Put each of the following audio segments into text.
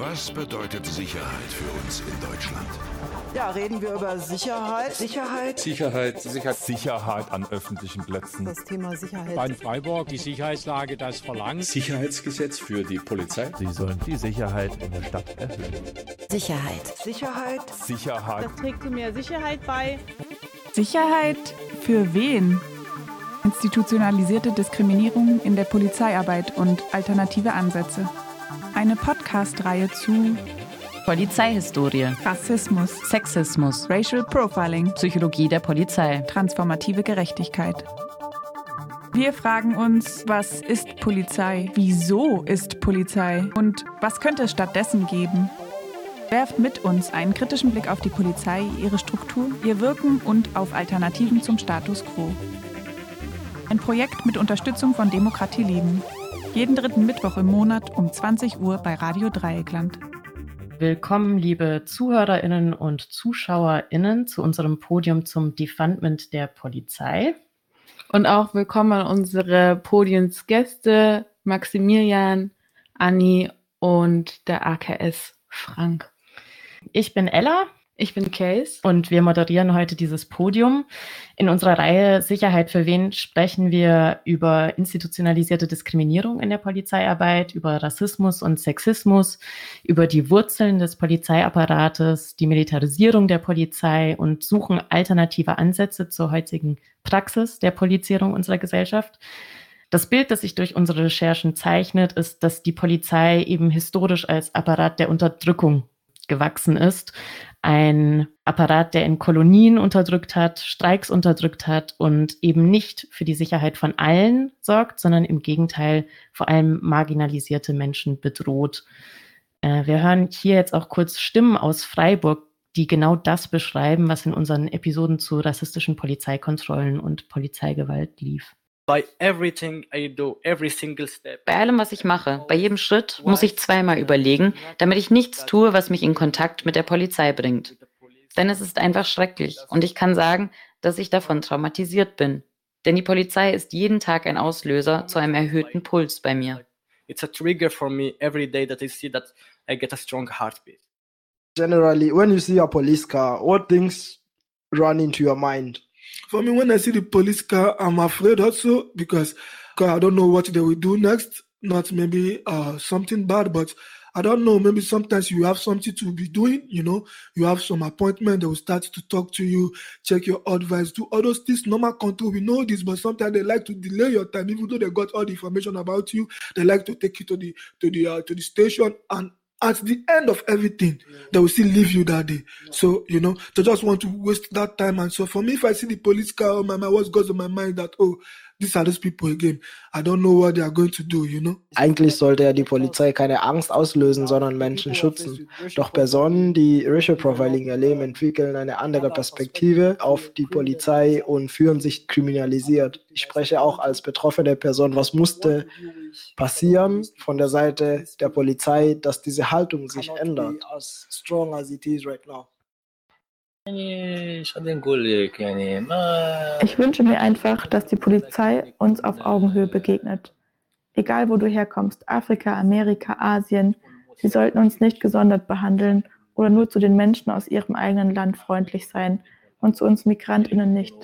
Was bedeutet Sicherheit für uns in Deutschland? Ja, reden wir über Sicherheit an öffentlichen Plätzen. Das Thema Sicherheit. Baden-Freiburg, die Sicherheitslage, das verlangt. Sicherheitsgesetz für die Polizei. Sie sollen die Sicherheit in der Stadt erhöhen. Sicherheit. Das trägt zu mehr Sicherheit bei. Sicherheit für wen? Institutionalisierte Diskriminierung in der Polizeiarbeit und alternative Ansätze. Eine Podcast-Reihe zu Polizeihistorie, Rassismus, Sexismus, Racial Profiling, Psychologie der Polizei, transformative Gerechtigkeit. Wir fragen uns, was ist Polizei? Wieso ist Polizei? Und was könnte es stattdessen geben? Werft mit uns einen kritischen Blick auf die Polizei, ihre Struktur, ihr Wirken und auf Alternativen zum Status quo. Ein Projekt mit Unterstützung von Demokratie leben. Jeden dritten Mittwoch im Monat um 20 Uhr bei Radio Dreieckland. Willkommen, liebe ZuhörerInnen und ZuschauerInnen, zu unserem Podium zum Defundment der Polizei. Und auch willkommen an unsere Podiumsgäste Maximilian, Anni und der AKS Frank. Ich bin Ella. Ich bin Case und wir moderieren heute dieses Podium. In unserer Reihe Sicherheit für wen sprechen wir über institutionalisierte Diskriminierung in der Polizeiarbeit, über Rassismus und Sexismus, über die Wurzeln des Polizeiapparates, die Militarisierung der Polizei und suchen alternative Ansätze zur heutigen Praxis der Polizierung unserer Gesellschaft. Das Bild, das sich durch unsere Recherchen zeichnet, ist, dass die Polizei eben historisch als Apparat der Unterdrückung gewachsen ist. Ein Apparat, der in Kolonien unterdrückt hat, Streiks unterdrückt hat und eben nicht für die Sicherheit von allen sorgt, sondern im Gegenteil vor allem marginalisierte Menschen bedroht. Wir hören hier jetzt auch kurz Stimmen aus Freiburg, die genau das beschreiben, was in unseren Episoden zu rassistischen Polizeikontrollen und Polizeigewalt lief. By everything I do, every single step. Bei allem, was ich mache, bei jedem Schritt muss ich zweimal überlegen, damit ich nichts tue, was mich in Kontakt mit der Polizei bringt. Denn es ist einfach schrecklich und ich kann sagen, dass ich davon traumatisiert bin. Denn die Polizei ist jeden Tag ein Auslöser zu einem erhöhten Puls bei mir. It's a trigger for me every day that I see that I get a strong heartbeat. Generally, when you see a police car, what things run into your mind? For me, when I see the police car, I'm afraid also because I don't know what they will do next. Not maybe something bad, but I don't know. Maybe sometimes you have something to be doing, you know. You have some appointment. They will start to talk to you, check your advice, do all those things. Normal control, we know this, but sometimes they like to delay your time. Even though they got all the information about you, they like to take you to the station. And at the end of everything, they will still leave you that day. So, you know, they just want to waste that time. And so for me, if I see the police car on my mind, what goes on my mind that, oh, these are those people again. I don't know what they are going to do, you know. Eigentlich sollte ja die Polizei keine Angst auslösen, sondern Menschen schützen. Doch Personen, die Racial Profiling erleben, entwickeln eine andere Perspektive auf die Polizei und fühlen sich kriminalisiert. Ich spreche auch als betroffene Person, was musste passieren von der Seite der Polizei, dass diese Haltung sich ändert. Ich wünsche mir einfach, dass die Polizei uns auf Augenhöhe begegnet. Egal, wo du herkommst, Afrika, Amerika, Asien, sie sollten uns nicht gesondert behandeln oder nur zu den Menschen aus ihrem eigenen Land freundlich sein und zu uns MigrantInnen nicht.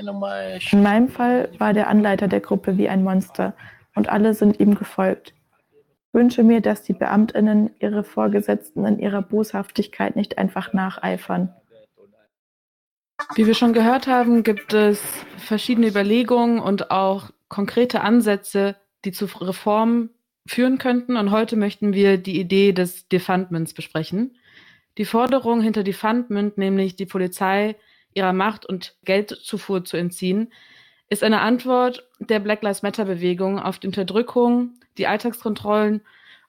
In meinem Fall war der Anleiter der Gruppe wie ein Monster und alle sind ihm gefolgt. Ich wünsche mir, dass die BeamtInnen ihre Vorgesetzten in ihrer Boshaftigkeit nicht einfach nacheifern. Wie wir schon gehört haben, gibt es verschiedene Überlegungen und auch konkrete Ansätze, die zu Reformen führen könnten. Und heute möchten wir die Idee des Defundments besprechen. Die Forderung hinter Defundment, nämlich die Polizei ihrer Macht und Geldzufuhr zu entziehen, ist eine Antwort der Black Lives Matter-Bewegung auf die Unterdrückung, die Alltagskontrollen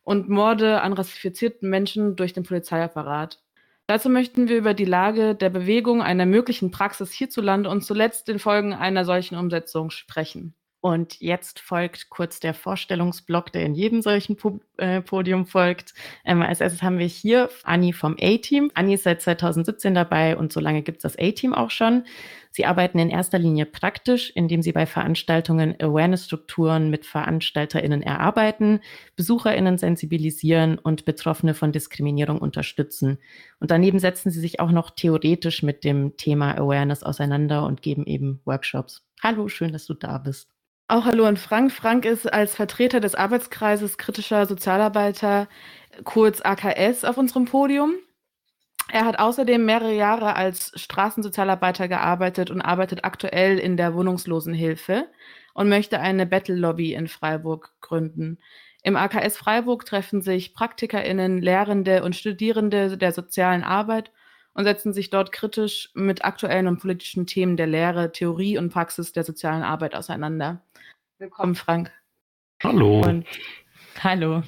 und Morde an rassifizierten Menschen durch den Polizeiapparat. Dazu möchten wir über die Lage der Bewegung, einer möglichen Praxis hierzulande und zuletzt den Folgen einer solchen Umsetzung sprechen. Und jetzt folgt kurz der Vorstellungsblock, der in jedem solchen Podium folgt. Als erstes haben wir hier Anni vom A-Team. Anni ist seit 2017 dabei und so lange gibt es das A-Team auch schon. Sie arbeiten in erster Linie praktisch, indem sie bei Veranstaltungen Awareness-Strukturen mit VeranstalterInnen erarbeiten, BesucherInnen sensibilisieren und Betroffene von Diskriminierung unterstützen. Und daneben setzen sie sich auch noch theoretisch mit dem Thema Awareness auseinander und geben eben Workshops. Hallo, schön, dass du da bist. Auch hallo an Frank. Frank ist als Vertreter des Arbeitskreises Kritischer Sozialarbeiter, kurz AKS, auf unserem Podium. Er hat außerdem mehrere Jahre als Straßensozialarbeiter gearbeitet und arbeitet aktuell in der Wohnungslosenhilfe und möchte eine Battle-Lobby in Freiburg gründen. Im AKS Freiburg treffen sich PraktikerInnen, Lehrende und Studierende der sozialen Arbeit und setzen sich dort kritisch mit aktuellen und politischen Themen der Lehre, Theorie und Praxis der sozialen Arbeit auseinander. Willkommen, Frank. Hallo. Hallo.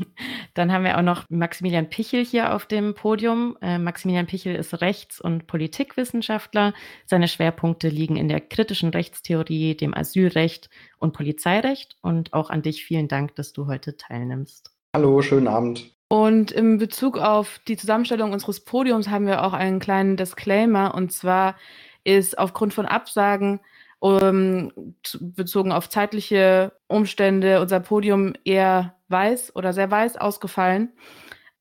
Dann haben wir auch noch Maximilian Pichl hier auf dem Podium. Maximilian Pichl ist Rechts- und Politikwissenschaftler. Seine Schwerpunkte liegen in der kritischen Rechtstheorie, dem Asylrecht und Polizeirecht. Und auch an dich vielen Dank, dass du heute teilnimmst. Hallo, schönen Abend. Und in Bezug auf die Zusammenstellung unseres Podiums haben wir auch einen kleinen Disclaimer. Und zwar ist aufgrund von Absagen bezogen auf zeitliche Umstände unser Podium eher weiß oder sehr weiß ausgefallen,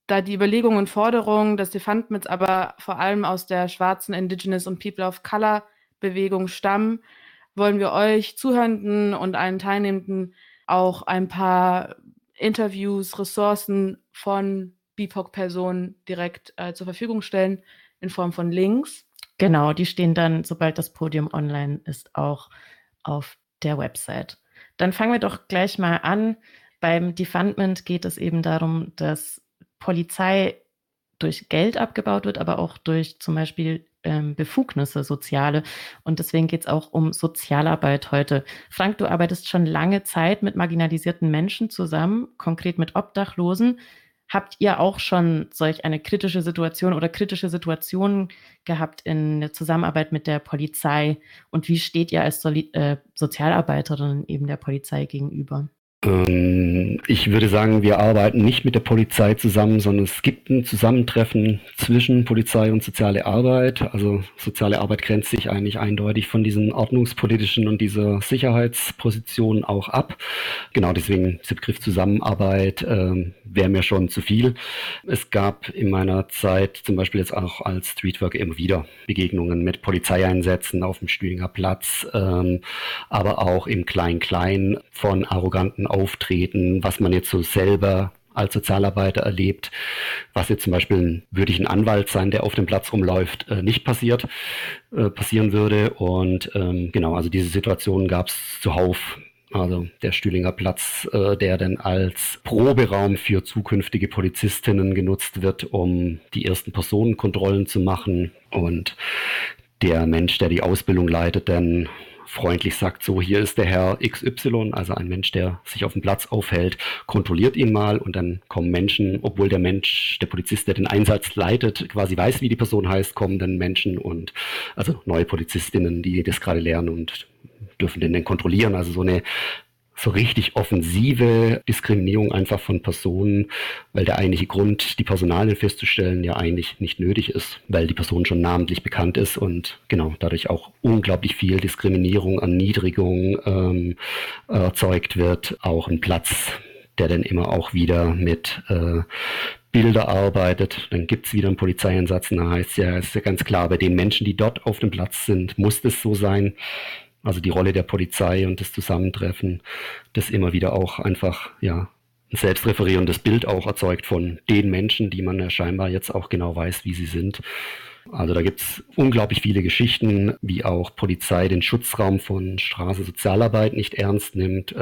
da die Überlegungen und Forderungen des Defundments aber vor allem aus der schwarzen Indigenous und People of Color Bewegung stammen, wollen wir euch Zuhörenden und allen Teilnehmenden auch ein paar Interviews, Ressourcen von BIPOC-Personen direkt zur Verfügung stellen in Form von Links. Genau, die stehen dann, sobald das Podium online ist, auch auf der Website. Dann fangen wir doch gleich mal an. Beim Defundment geht es eben darum, dass Polizei durch Geld abgebaut wird, aber auch durch zum Beispiel Befugnisse, soziale. Und deswegen geht es auch um Sozialarbeit heute. Frank, du arbeitest schon lange Zeit mit marginalisierten Menschen zusammen, konkret mit Obdachlosen. Habt ihr auch schon solch eine kritische Situation oder kritische Situationen gehabt in der Zusammenarbeit mit der Polizei? Und wie steht ihr als Sozialarbeiterin eben der Polizei gegenüber? Ich würde sagen, wir arbeiten nicht mit der Polizei zusammen, sondern es gibt ein Zusammentreffen zwischen Polizei und soziale Arbeit. Also soziale Arbeit grenzt sich eigentlich eindeutig von diesen ordnungspolitischen und dieser Sicherheitsposition auch ab. Genau, deswegen ist der Begriff Zusammenarbeit wäre mir schon zu viel. Es gab in meiner Zeit zum Beispiel jetzt auch als Streetworker immer wieder Begegnungen mit Polizeieinsätzen auf dem Stühlinger Platz, aber auch im Klein-Klein von arroganten Auftreten, was man jetzt so selber als Sozialarbeiter erlebt, was jetzt zum Beispiel einem würdigen Anwalt sein, der auf dem Platz rumläuft, nicht passieren würde. Und genau, also diese Situationen gab es zuhauf. Also der Stühlinger Platz, der dann als Proberaum für zukünftige Polizistinnen genutzt wird, um die ersten Personenkontrollen zu machen. Und der Mensch, der die Ausbildung leitet, dann freundlich sagt, so, hier ist der Herr XY, also ein Mensch, der sich auf dem Platz aufhält, kontrolliert ihn mal und dann kommen Menschen, obwohl der Mensch, der Polizist, der den Einsatz leitet, quasi weiß, wie die Person heißt, kommen dann Menschen und also neue Polizistinnen, die das gerade lernen und dürfen den dann kontrollieren. Also so eine so richtig offensive Diskriminierung einfach von Personen, weil der eigentliche Grund, die Personalien festzustellen, ja eigentlich nicht nötig ist, weil die Person schon namentlich bekannt ist und genau dadurch auch unglaublich viel Diskriminierung, Erniedrigung erzeugt wird. Auch ein Platz, der dann immer auch wieder mit Bilder arbeitet, dann gibt es wieder einen Polizeieinsatz. Da heißt es ja, ist ja ganz klar, bei den Menschen, die dort auf dem Platz sind, muss das so sein. Also die Rolle der Polizei und das Zusammentreffen, das immer wieder auch einfach ja ein selbstreferierendes Bild auch erzeugt von den Menschen, die man ja scheinbar jetzt auch genau weiß, wie sie sind. Also da gibt es unglaublich viele Geschichten, wie auch Polizei den Schutzraum von Straßensozialarbeit nicht ernst nimmt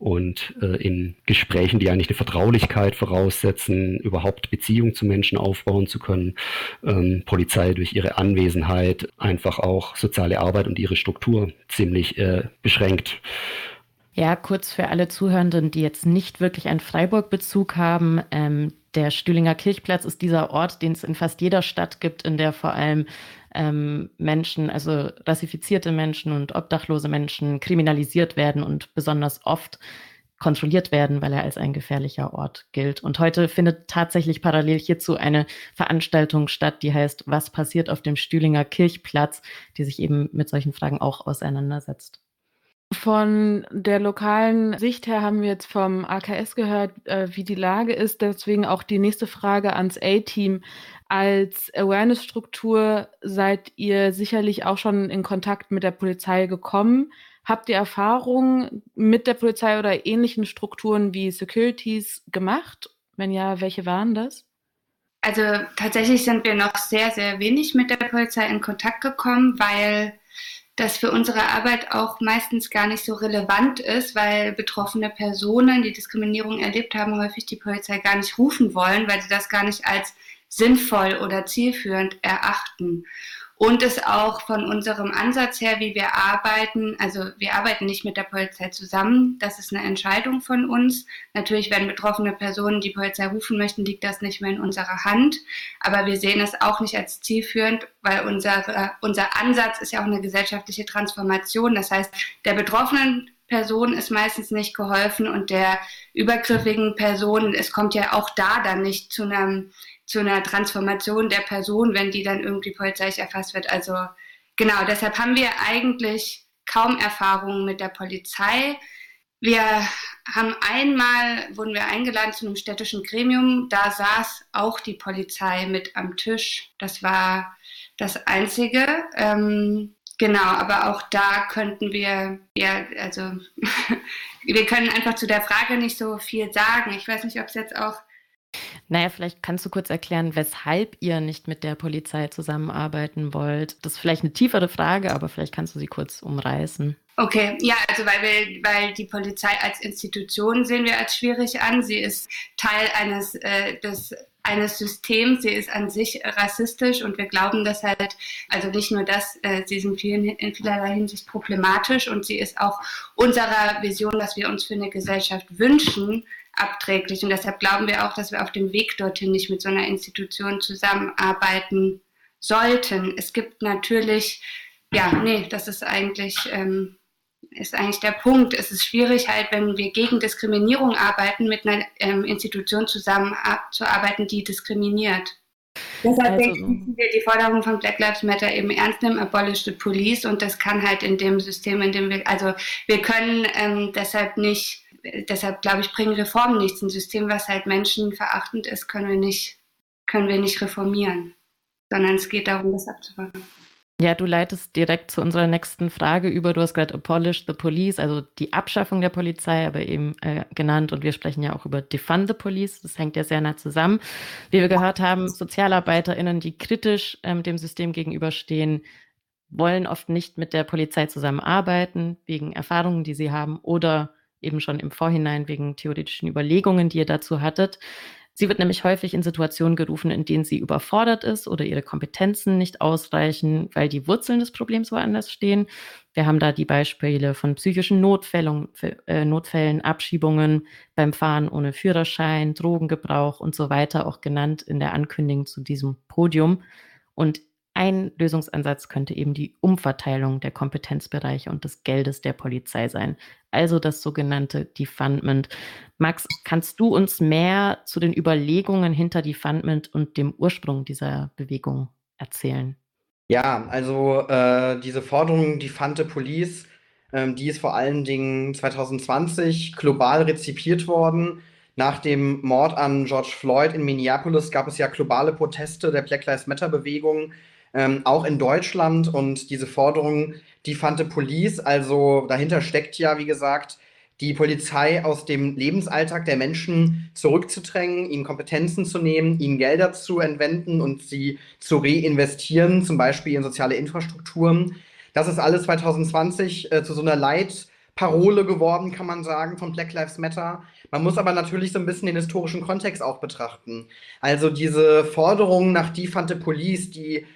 und in Gesprächen, die eigentlich eine Vertraulichkeit voraussetzen, überhaupt Beziehung zu Menschen aufbauen zu können, Polizei durch ihre Anwesenheit einfach auch soziale Arbeit und ihre Struktur ziemlich beschränkt. Ja, kurz für alle Zuhörenden, die jetzt nicht wirklich einen Freiburg-Bezug haben, der Stühlinger Kirchplatz ist dieser Ort, den es in fast jeder Stadt gibt, in der vor allem Menschen, also rassifizierte Menschen und obdachlose Menschen kriminalisiert werden und besonders oft kontrolliert werden, weil er als ein gefährlicher Ort gilt. Und heute findet tatsächlich parallel hierzu eine Veranstaltung statt, die heißt Was passiert auf dem Stühlinger Kirchplatz, die sich eben mit solchen Fragen auch auseinandersetzt. Von der lokalen Sicht her haben wir jetzt vom AKS gehört, wie die Lage ist. Deswegen auch die nächste Frage ans A-Team. Als Awareness-Struktur seid ihr sicherlich auch schon in Kontakt mit der Polizei gekommen. Habt ihr Erfahrungen mit der Polizei oder ähnlichen Strukturen wie Securities gemacht? Wenn ja, welche waren das? Also tatsächlich sind wir noch sehr, sehr wenig mit der Polizei in Kontakt gekommen, weil das für unsere Arbeit auch meistens gar nicht so relevant ist, weil betroffene Personen, die Diskriminierung erlebt haben, häufig die Polizei gar nicht rufen wollen, weil sie das gar nicht als sinnvoll oder zielführend erachten. Und es auch von unserem Ansatz her, wie wir arbeiten, also wir arbeiten nicht mit der Polizei zusammen, das ist eine Entscheidung von uns. Natürlich, wenn betroffene Personen die Polizei rufen möchten, liegt das nicht mehr in unserer Hand. Aber wir sehen es auch nicht als zielführend, weil unser Ansatz ist ja auch eine gesellschaftliche Transformation. Das heißt, der betroffenen Person ist meistens nicht geholfen und der übergriffigen Person, es kommt ja auch da dann nicht zu einer Transformation der Person, wenn die dann irgendwie polizeilich erfasst wird. Also genau, deshalb haben wir eigentlich kaum Erfahrungen mit der Polizei. Wir haben einmal, wurden wir eingeladen zu einem städtischen Gremium, da saß auch die Polizei mit am Tisch. Das war das Einzige. Genau, aber auch da könnten wir, ja, also wir können einfach zu der Frage nicht so viel sagen. Ich weiß nicht, ob es jetzt auch naja, vielleicht kannst du kurz erklären, weshalb ihr nicht mit der Polizei zusammenarbeiten wollt. Das ist vielleicht eine tiefere Frage, aber vielleicht kannst du sie kurz umreißen. Okay, ja, also weil die Polizei als Institution sehen wir als schwierig an. Sie ist Teil eines Systems, sie ist an sich rassistisch und wir glauben, dass halt, also nicht nur das, sie ist in vielerlei Hinsicht problematisch und sie ist auch unserer Vision, was wir uns für eine Gesellschaft wünschen, abträglich. Und deshalb glauben wir auch, dass wir auf dem Weg dorthin nicht mit so einer Institution zusammenarbeiten sollten. Es gibt natürlich, das ist eigentlich der Punkt. Es ist schwierig halt, wenn wir gegen Diskriminierung arbeiten, mit einer Institution zusammenzuarbeiten, die diskriminiert. Deshalb denken wir, die Forderung von Black Lives Matter eben ernst nehmen, abolish the police, und das kann halt in dem System, in dem wir, also wir können deshalb glaube ich, bringen Reformen nichts. Ein System, was halt menschenverachtend ist, können wir nicht reformieren, sondern es geht darum, das abzufangen. Ja, du leitest direkt zu unserer nächsten Frage über. Du hast gerade abolish the police, also die Abschaffung der Polizei, aber eben genannt. Und wir sprechen ja auch über defund the police. Das hängt ja sehr nah zusammen. Wie wir gehört haben, SozialarbeiterInnen, die kritisch dem System gegenüberstehen, wollen oft nicht mit der Polizei zusammenarbeiten, wegen Erfahrungen, die sie haben oder eben schon im Vorhinein wegen theoretischen Überlegungen, die ihr dazu hattet. Sie wird nämlich häufig in Situationen gerufen, in denen sie überfordert ist oder ihre Kompetenzen nicht ausreichen, weil die Wurzeln des Problems woanders stehen. Wir haben da die Beispiele von psychischen Notfällen, Abschiebungen beim Fahren ohne Führerschein, Drogengebrauch und so weiter, auch genannt in der Ankündigung zu diesem Podium. Und ein Lösungsansatz könnte eben die Umverteilung der Kompetenzbereiche und des Geldes der Polizei sein, also das sogenannte Defundment. Max, kannst du uns mehr zu den Überlegungen hinter Defundment und dem Ursprung dieser Bewegung erzählen? Ja, also diese Forderung Defund the Police, die ist vor allen Dingen 2020 global rezipiert worden. Nach dem Mord an George Floyd in Minneapolis gab es ja globale Proteste der Black Lives Matter Bewegung, auch in Deutschland, und diese Forderung Defund the Police, also dahinter steckt ja, wie gesagt, die Polizei aus dem Lebensalltag der Menschen zurückzudrängen, ihnen Kompetenzen zu nehmen, ihnen Gelder zu entwenden und sie zu reinvestieren, zum Beispiel in soziale Infrastrukturen. Das ist alles 2020 zu so einer Leitparole geworden, kann man sagen, von Black Lives Matter. Man muss aber natürlich so ein bisschen den historischen Kontext auch betrachten. Also diese Forderung nach Defund the Police, die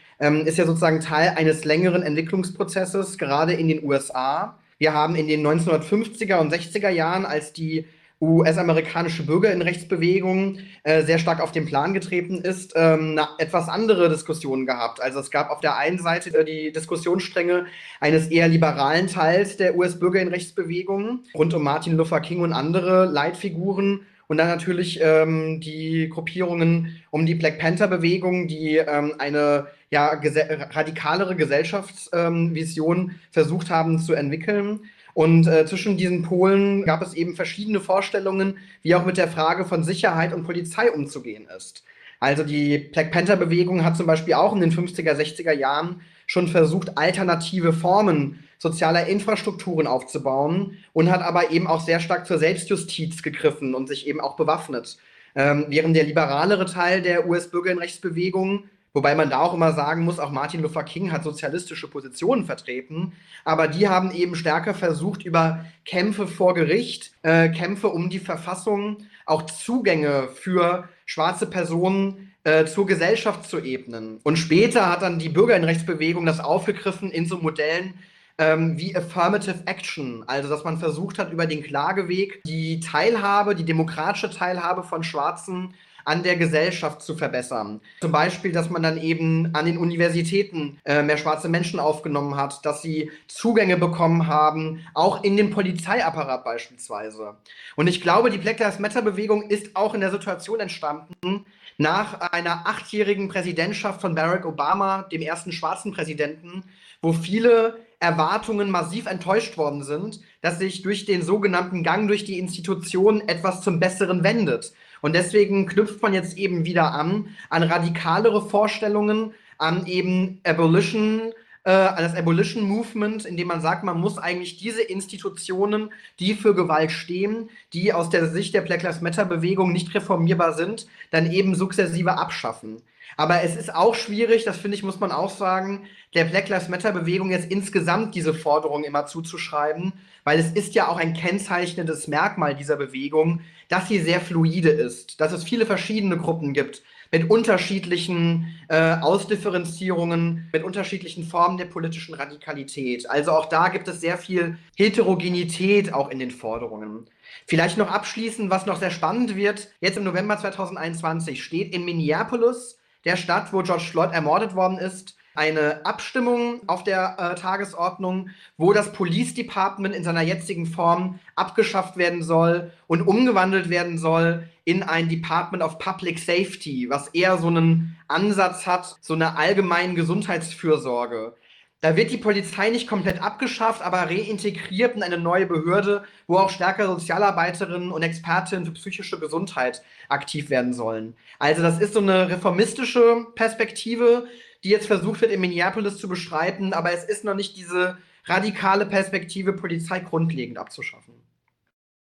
ist ja sozusagen Teil eines längeren Entwicklungsprozesses, gerade in den USA. Wir haben in den 1950er und 60er Jahren, als die US-amerikanische Bürgerinnenrechtsbewegung sehr stark auf den Plan getreten ist, eine etwas andere Diskussion gehabt. Also es gab auf der einen Seite die Diskussionsstränge eines eher liberalen Teils der US-Bürgerinnenrechtsbewegung, rund um Martin Luther King und andere Leitfiguren. Und dann natürlich die Gruppierungen um die Black Panther-Bewegung, die eine radikalere Gesellschaftsvision versucht haben zu entwickeln. Und zwischen diesen Polen gab es eben verschiedene Vorstellungen, wie auch mit der Frage von Sicherheit und Polizei umzugehen ist. Also die Black Panther-Bewegung hat zum Beispiel auch in den 50er, 60er Jahren schon versucht, alternative Formen sozialer Infrastrukturen aufzubauen und hat aber eben auch sehr stark zur Selbstjustiz gegriffen und sich eben auch bewaffnet. Während der liberalere Teil der US-Bürgerrechtsbewegung, wobei man da auch immer sagen muss, auch Martin Luther King hat sozialistische Positionen vertreten, aber die haben eben stärker versucht, über Kämpfe vor Gericht, Kämpfe um die Verfassung, auch Zugänge für schwarze Personen zur Gesellschaft zu ebnen. Und später hat dann die Bürgerrechtsbewegung das aufgegriffen in so Modellen wie Affirmative Action, also dass man versucht hat, über den Klageweg die Teilhabe, die demokratische Teilhabe von Schwarzen an der Gesellschaft zu verbessern. Zum Beispiel, dass man dann eben an den Universitäten mehr schwarze Menschen aufgenommen hat, dass sie Zugänge bekommen haben, auch in den Polizeiapparat beispielsweise. Und ich glaube, die Black Lives Matter-Bewegung ist auch in der Situation entstanden, nach einer 8-jährigen Präsidentschaft von Barack Obama, dem ersten schwarzen Präsidenten, wo viele Erwartungen massiv enttäuscht worden sind, dass sich durch den sogenannten Gang durch die Institutionen etwas zum Besseren wendet. Und deswegen knüpft man jetzt eben wieder an radikalere Vorstellungen, an eben Abolition, an das Abolition Movement, indem man sagt, man muss eigentlich diese Institutionen, die für Gewalt stehen, die aus der Sicht der Black Lives Matter Bewegung nicht reformierbar sind, dann eben sukzessive abschaffen. Aber es ist auch schwierig, das finde ich, muss man auch sagen, der Black Lives Matter Bewegung jetzt insgesamt diese Forderung immer zuzuschreiben, weil es ist ja auch ein kennzeichnendes Merkmal dieser Bewegung, dass sie sehr fluide ist, dass es viele verschiedene Gruppen gibt, mit unterschiedlichen Ausdifferenzierungen, mit unterschiedlichen Formen der politischen Radikalität. Also auch da gibt es sehr viel Heterogenität auch in den Forderungen. Vielleicht noch abschließend, was noch sehr spannend wird, jetzt im November 2021 steht in Minneapolis, der Stadt, wo George Floyd ermordet worden ist, eine Abstimmung auf der Tagesordnung, wo das Police Department in seiner jetzigen Form abgeschafft werden soll und umgewandelt werden soll in ein Department of Public Safety, was eher so einen Ansatz hat, so eine allgemeine Gesundheitsfürsorge. Da wird die Polizei nicht komplett abgeschafft, aber reintegriert in eine neue Behörde, wo auch stärker Sozialarbeiterinnen und Expertinnen für psychische Gesundheit aktiv werden sollen. Also das ist so eine reformistische Perspektive, die jetzt versucht wird, in Minneapolis zu beschreiten, aber es ist noch nicht diese radikale Perspektive, Polizei grundlegend abzuschaffen.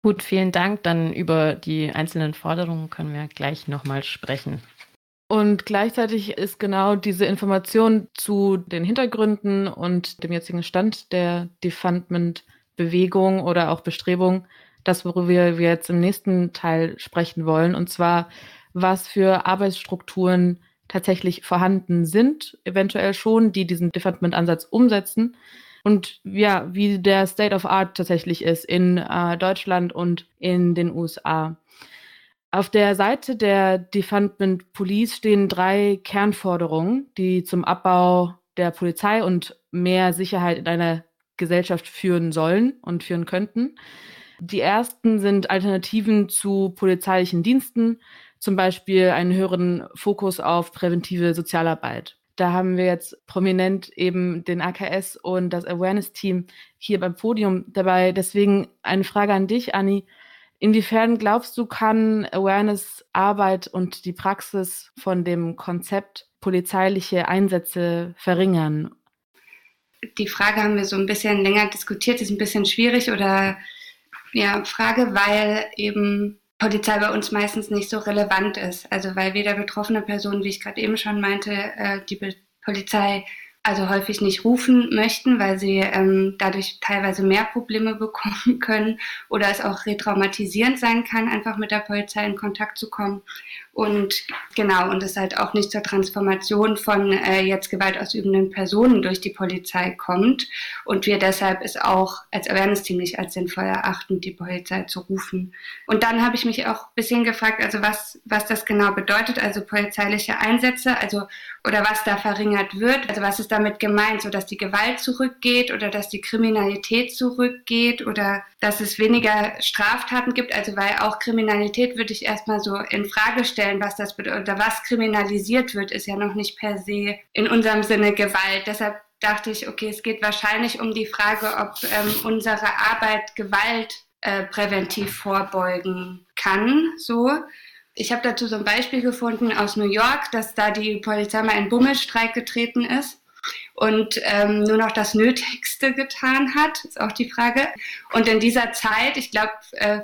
Gut, vielen Dank. Dann über die einzelnen Forderungen können wir gleich nochmal sprechen. Und gleichzeitig ist genau diese Information zu den Hintergründen und dem jetzigen Stand der Defundment-Bewegung oder auch Bestrebung das, worüber wir jetzt im nächsten Teil sprechen wollen. Und zwar, was für Arbeitsstrukturen tatsächlich vorhanden sind, eventuell schon, die diesen Defundment-Ansatz umsetzen. Und ja, wie der State of Art tatsächlich ist in Deutschland und in den USA. Auf der Seite der Defundment Police stehen 3 Kernforderungen, die zum Abbau der Polizei und mehr Sicherheit in einer Gesellschaft führen sollen und führen könnten. Die ersten sind Alternativen zu polizeilichen Diensten, zum Beispiel einen höheren Fokus auf präventive Sozialarbeit. Da haben wir jetzt prominent eben den AKS und das Awareness-Team hier beim Podium dabei. Deswegen eine Frage an dich, Anni. Inwiefern glaubst du, kann Awareness-Arbeit und die Praxis von dem Konzept polizeiliche Einsätze verringern? Die Frage haben wir so ein bisschen länger diskutiert, ist ein bisschen schwierig oder ja, Frage, weil eben Polizei bei uns meistens nicht so relevant ist. Also weil weder betroffene Personen, wie ich gerade eben schon meinte, die Polizei also häufig nicht rufen möchten, weil sie dadurch teilweise mehr Probleme bekommen können oder es auch retraumatisierend sein kann, einfach mit der Polizei in Kontakt zu kommen. Und genau, und es halt auch nicht zur Transformation von jetzt gewaltausübenden Personen durch die Polizei kommt. Und wir deshalb es auch als Awareness-Team nicht als sinnvoll erachten, die Polizei zu rufen. Und dann habe ich mich auch ein bisschen gefragt, also was das genau bedeutet, also polizeiliche Einsätze, also oder was da verringert wird, also was ist damit gemeint, so dass die Gewalt zurückgeht oder dass die Kriminalität zurückgeht oder dass es weniger Straftaten gibt, also weil auch Kriminalität würde ich erstmal so in Frage stellen, was das bedeutet oder was kriminalisiert wird, ist ja noch nicht per se in unserem Sinne Gewalt. Deshalb dachte ich, okay, es geht wahrscheinlich um die Frage, ob unsere Arbeit Gewalt präventiv vorbeugen kann. So. Ich habe dazu so ein Beispiel gefunden aus New York, dass da die Polizei mal in Bummelstreik getreten ist und nur noch das Nötigste getan hat, ist auch die Frage. Und in dieser Zeit, ich glaube,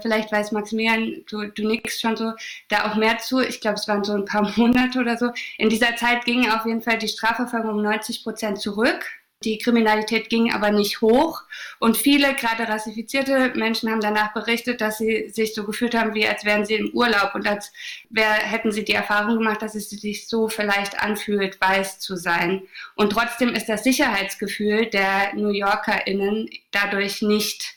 vielleicht weiß Maximilian, du nickst schon so, da auch mehr zu, ich glaube, es waren so ein paar Monate oder so, in dieser Zeit ging auf jeden Fall die Strafverfolgung um 90% zurück, die Kriminalität ging aber nicht hoch und viele, gerade rassifizierte Menschen haben danach berichtet, dass sie sich so gefühlt haben, wie als wären sie im Urlaub und als hätten sie die Erfahrung gemacht, dass es sich so vielleicht anfühlt, weiß zu sein. Und trotzdem ist das Sicherheitsgefühl der New YorkerInnen dadurch nicht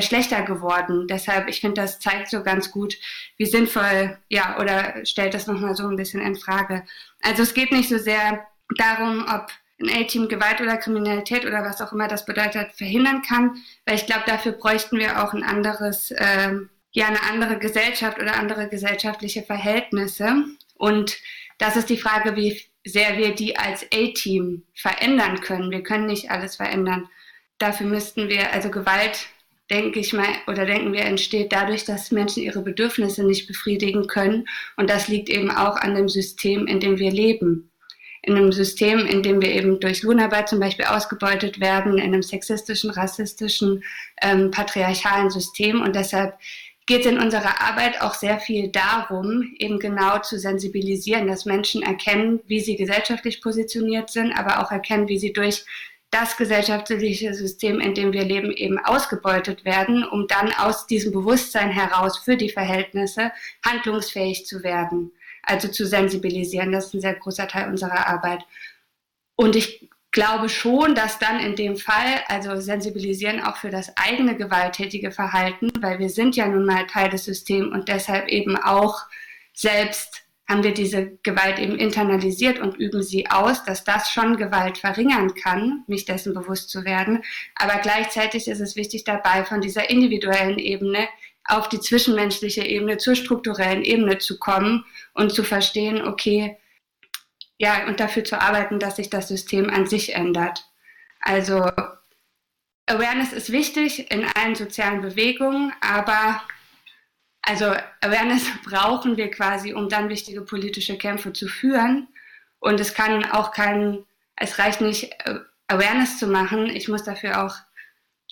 schlechter geworden. Deshalb, ich finde, das zeigt so ganz gut, wie sinnvoll, ja, oder stellt das nochmal so ein bisschen in Frage. Also es geht nicht so sehr darum, ob ein A-Team Gewalt oder Kriminalität oder was auch immer das bedeutet, verhindern kann. Weil ich glaube, dafür bräuchten wir auch ein anderes, eine andere Gesellschaft oder andere gesellschaftliche Verhältnisse. Und das ist die Frage, wie sehr wir die als A-Team verändern können. Wir können nicht alles verändern. Dafür müssten wir, also Gewalt, denke ich mal, oder denken wir, entsteht dadurch, dass Menschen ihre Bedürfnisse nicht befriedigen können. Und das liegt eben auch an dem System, in dem wir leben. In einem System, in dem wir eben durch Lohnarbeit zum Beispiel ausgebeutet werden, in einem sexistischen, rassistischen, patriarchalen System. Und deshalb geht es in unserer Arbeit auch sehr viel darum, eben genau zu sensibilisieren, dass Menschen erkennen, wie sie gesellschaftlich positioniert sind, aber auch erkennen, wie sie durch das gesellschaftliche System, in dem wir leben, eben ausgebeutet werden, um dann aus diesem Bewusstsein heraus für die Verhältnisse handlungsfähig zu werden. Also zu sensibilisieren, das ist ein sehr großer Teil unserer Arbeit. Und ich glaube schon, dass dann in dem Fall, also sensibilisieren auch für das eigene gewalttätige Verhalten, weil wir sind ja nun mal Teil des Systems und deshalb eben auch selbst haben wir diese Gewalt eben internalisiert und üben sie aus, dass das schon Gewalt verringern kann, mich dessen bewusst zu werden. Aber gleichzeitig ist es wichtig dabei, von dieser individuellen Ebene auf die zwischenmenschliche Ebene, zur strukturellen Ebene zu kommen und zu verstehen, okay, ja, und dafür zu arbeiten, dass sich das System an sich ändert. Also Awareness ist wichtig in allen sozialen Bewegungen, aber also Awareness brauchen wir quasi, um dann wichtige politische Kämpfe zu führen. Und es kann auch es reicht nicht, Awareness zu machen. Ich muss dafür auch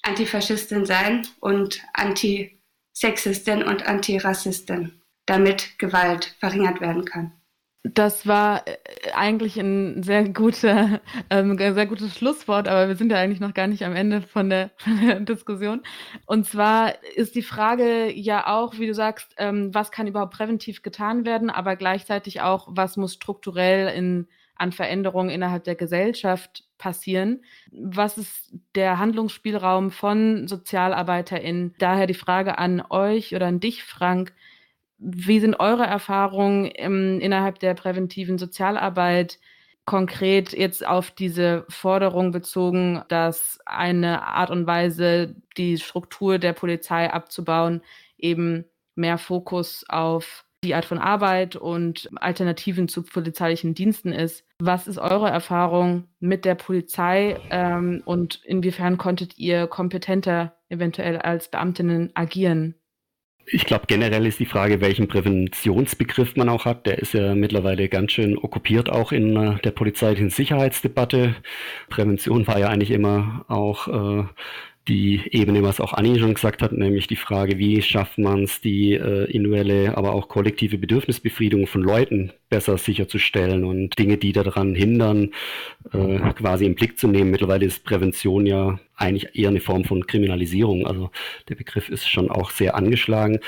Antifaschistin sein und Antisexistin und Antirassistin, damit Gewalt verringert werden kann. Das war eigentlich ein sehr gutes Schlusswort, aber wir sind ja eigentlich noch gar nicht am Ende von der Diskussion. Und zwar ist die Frage ja auch, wie du sagst, was kann überhaupt präventiv getan werden, aber gleichzeitig auch, was muss strukturell an Veränderungen innerhalb der Gesellschaft passieren. Was ist der Handlungsspielraum von SozialarbeiterInnen? Daher die Frage an euch oder an dich, Frank. Wie sind eure Erfahrungen innerhalb der präventiven Sozialarbeit konkret jetzt auf diese Forderung bezogen, dass eine Art und Weise, die Struktur der Polizei abzubauen, eben mehr Fokus auf die Art von Arbeit und Alternativen zu polizeilichen Diensten ist. Was ist eure Erfahrung mit der Polizei und inwiefern konntet ihr kompetenter eventuell als Beamtinnen agieren? Ich glaube, generell ist die Frage, welchen Präventionsbegriff man auch hat. Der ist ja mittlerweile ganz schön okkupiert, auch in der polizeilichen Sicherheitsdebatte. Prävention war ja eigentlich immer auch die Ebene, was auch Anni schon gesagt hat, nämlich die Frage, wie schafft man es, die individuelle, aber auch kollektive Bedürfnisbefriedigung von Leuten besser sicherzustellen und Dinge, die daran hindern, quasi im Blick zu nehmen. Mittlerweile ist Prävention ja eigentlich eher eine Form von Kriminalisierung. Also der Begriff ist schon auch sehr angeschlagen.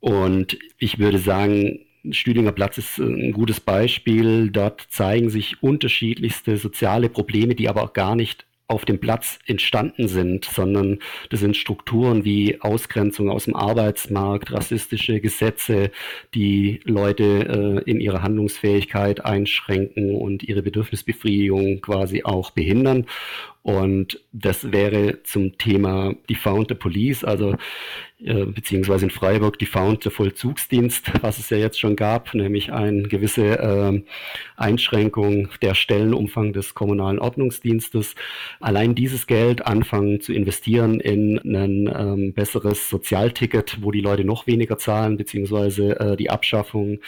Und ich würde sagen, Stühlinger Platz ist ein gutes Beispiel. Dort zeigen sich unterschiedlichste soziale Probleme, die aber auch gar nicht auf dem Platz entstanden sind, sondern das sind Strukturen wie Ausgrenzung aus dem Arbeitsmarkt, rassistische Gesetze, die Leute in ihrer Handlungsfähigkeit einschränken und ihre Bedürfnisbefriedigung quasi auch behindern. Und das wäre zum Thema Defund the Police, also beziehungsweise in Freiburg Defund the Vollzugsdienst, was es ja jetzt schon gab, nämlich eine gewisse Einschränkung der Stellenumfang des kommunalen Ordnungsdienstes. Allein dieses Geld anfangen zu investieren in ein besseres Sozialticket, wo die Leute noch weniger zahlen, beziehungsweise die Abschaffung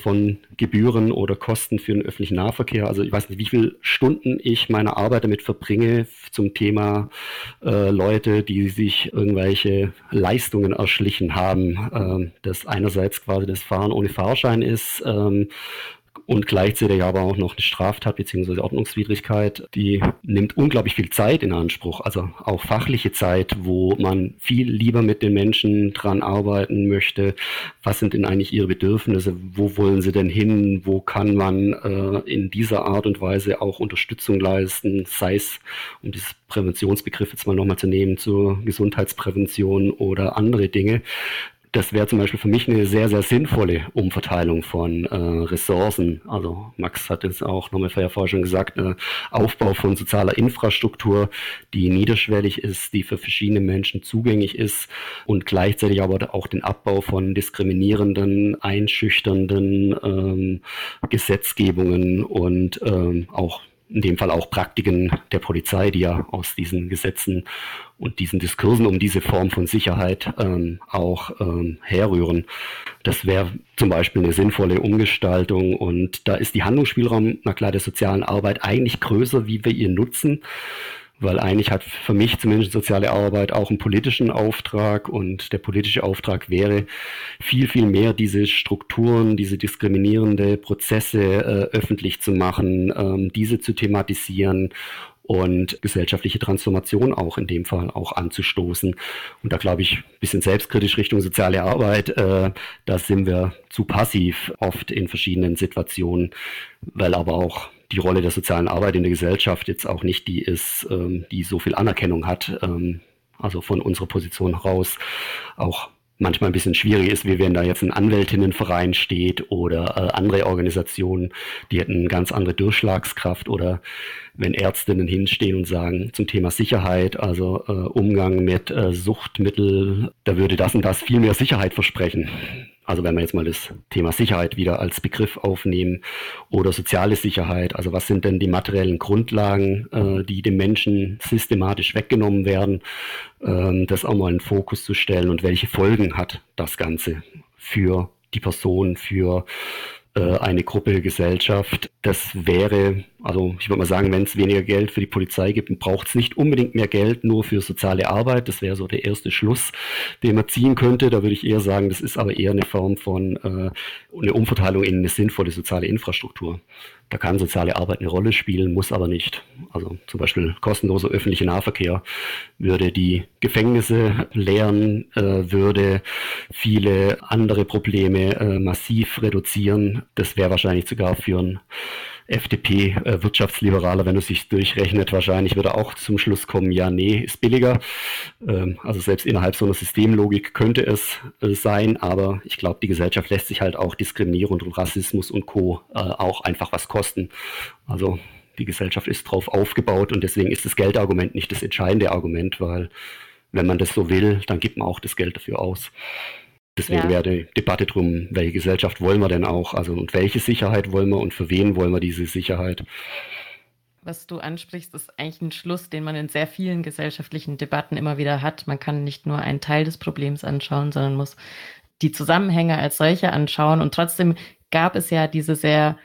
von Gebühren oder Kosten für den öffentlichen Nahverkehr. Also ich weiß nicht, wie viele Stunden ich meine Arbeit damit verbringe zum Thema Leute, die sich irgendwelche Leistungen erschlichen haben, das einerseits quasi das Fahren ohne Fahrschein ist und gleichzeitig aber auch noch eine Straftat bzw. Ordnungswidrigkeit, die nimmt unglaublich viel Zeit in Anspruch, also auch fachliche Zeit, wo man viel lieber mit den Menschen dran arbeiten möchte. Was sind denn eigentlich ihre Bedürfnisse? Wo wollen sie denn hin? Wo kann man in dieser Art und Weise auch Unterstützung leisten? Sei es, um dieses Präventionsbegriff jetzt mal nochmal zu nehmen, zur Gesundheitsprävention oder andere Dinge. Das wäre zum Beispiel für mich eine sehr, sehr sinnvolle Umverteilung von Ressourcen. Also Max hat es auch nochmal vorher schon gesagt, Aufbau von sozialer Infrastruktur, die niederschwellig ist, die für verschiedene Menschen zugänglich ist und gleichzeitig aber auch den Abbau von diskriminierenden, einschüchternden Gesetzgebungen und auch in dem Fall auch Praktiken der Polizei, die ja aus diesen Gesetzen und diesen Diskursen um diese Form von Sicherheit auch herrühren. Das wäre zum Beispiel eine sinnvolle Umgestaltung und da ist die Handlungsspielraum, na klar, der sozialen Arbeit eigentlich größer, wie wir ihn nutzen, weil eigentlich hat für mich zumindest soziale Arbeit auch einen politischen Auftrag und der politische Auftrag wäre, viel, viel mehr diese Strukturen, diese diskriminierenden Prozesse öffentlich zu machen, diese zu thematisieren und gesellschaftliche Transformation auch in dem Fall auch anzustoßen. Und da glaube ich, ein bisschen selbstkritisch Richtung soziale Arbeit, da sind wir zu passiv oft in verschiedenen Situationen, weil aber auch die Rolle der sozialen Arbeit in der Gesellschaft jetzt auch nicht die ist, die so viel Anerkennung hat, also von unserer Position heraus auch manchmal ein bisschen schwierig ist, wie wenn da jetzt ein Anwältinnenverein steht oder andere Organisationen, die hätten eine ganz andere Durchschlagskraft oder wenn Ärztinnen hinstehen und sagen zum Thema Sicherheit, also Umgang mit Suchtmittel, da würde das und das viel mehr Sicherheit versprechen. Also wenn wir jetzt mal das Thema Sicherheit wieder als Begriff aufnehmen oder soziale Sicherheit, also was sind denn die materiellen Grundlagen, die dem Menschen systematisch weggenommen werden, das auch mal in den Fokus zu stellen und welche Folgen hat das Ganze für die Person, für eine Gruppe, Gesellschaft. Das wäre, also ich würde mal sagen, wenn es weniger Geld für die Polizei gibt, braucht es nicht unbedingt mehr Geld nur für soziale Arbeit. Das wäre so der erste Schluss, den man ziehen könnte. Da würde ich eher sagen, das ist aber eher eine Form von eine Umverteilung in eine sinnvolle soziale Infrastruktur. Da kann soziale Arbeit eine Rolle spielen, muss aber nicht. Also zum Beispiel kostenloser öffentlicher Nahverkehr würde die Gefängnisse leeren, würde viele andere Probleme massiv reduzieren. Das wäre wahrscheinlich sogar für einen FDP-Wirtschaftsliberaler, wenn es sich durchrechnet, wahrscheinlich würde auch zum Schluss kommen, ja, nee, ist billiger. Also selbst innerhalb so einer Systemlogik könnte es sein, aber ich glaube, die Gesellschaft lässt sich halt auch Diskriminierung und Rassismus und Co. auch einfach was kosten. Also die Gesellschaft ist drauf aufgebaut und deswegen ist das Geldargument nicht das entscheidende Argument, weil wenn man das so will, dann gibt man auch das Geld dafür aus. Deswegen wäre die Debatte drum, welche Gesellschaft wollen wir denn auch, also und welche Sicherheit wollen wir und für wen wollen wir diese Sicherheit? Was du ansprichst, ist eigentlich ein Schluss, den man in sehr vielen gesellschaftlichen Debatten immer wieder hat. Man kann nicht nur einen Teil des Problems anschauen, sondern muss die Zusammenhänge als solche anschauen. Und trotzdem gab es ja diese sehr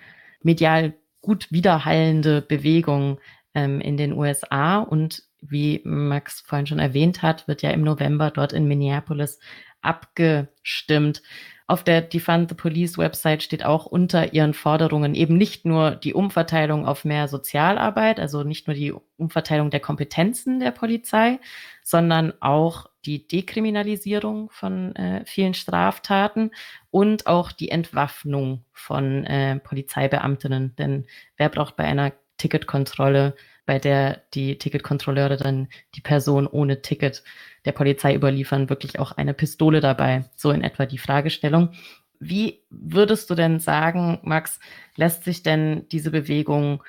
medial gut widerhallende Bewegung in den USA. Und wie Max vorhin schon erwähnt hat, wird ja im November dort in Minneapolis abgestimmt, Auf der Defund the Police Website steht auch unter ihren Forderungen eben nicht nur die Umverteilung auf mehr Sozialarbeit, also nicht nur die Umverteilung der Kompetenzen der Polizei, sondern auch die Dekriminalisierung von vielen Straftaten und auch die Entwaffnung von Polizeibeamtinnen. Denn wer braucht bei einer Ticketkontrolle, bei der die Ticketkontrolleure dann die Person ohne Ticket der Polizei überliefern, wirklich auch eine Pistole dabei? So in etwa die Fragestellung. Wie würdest du denn sagen, Max, lässt sich denn diese Bewegung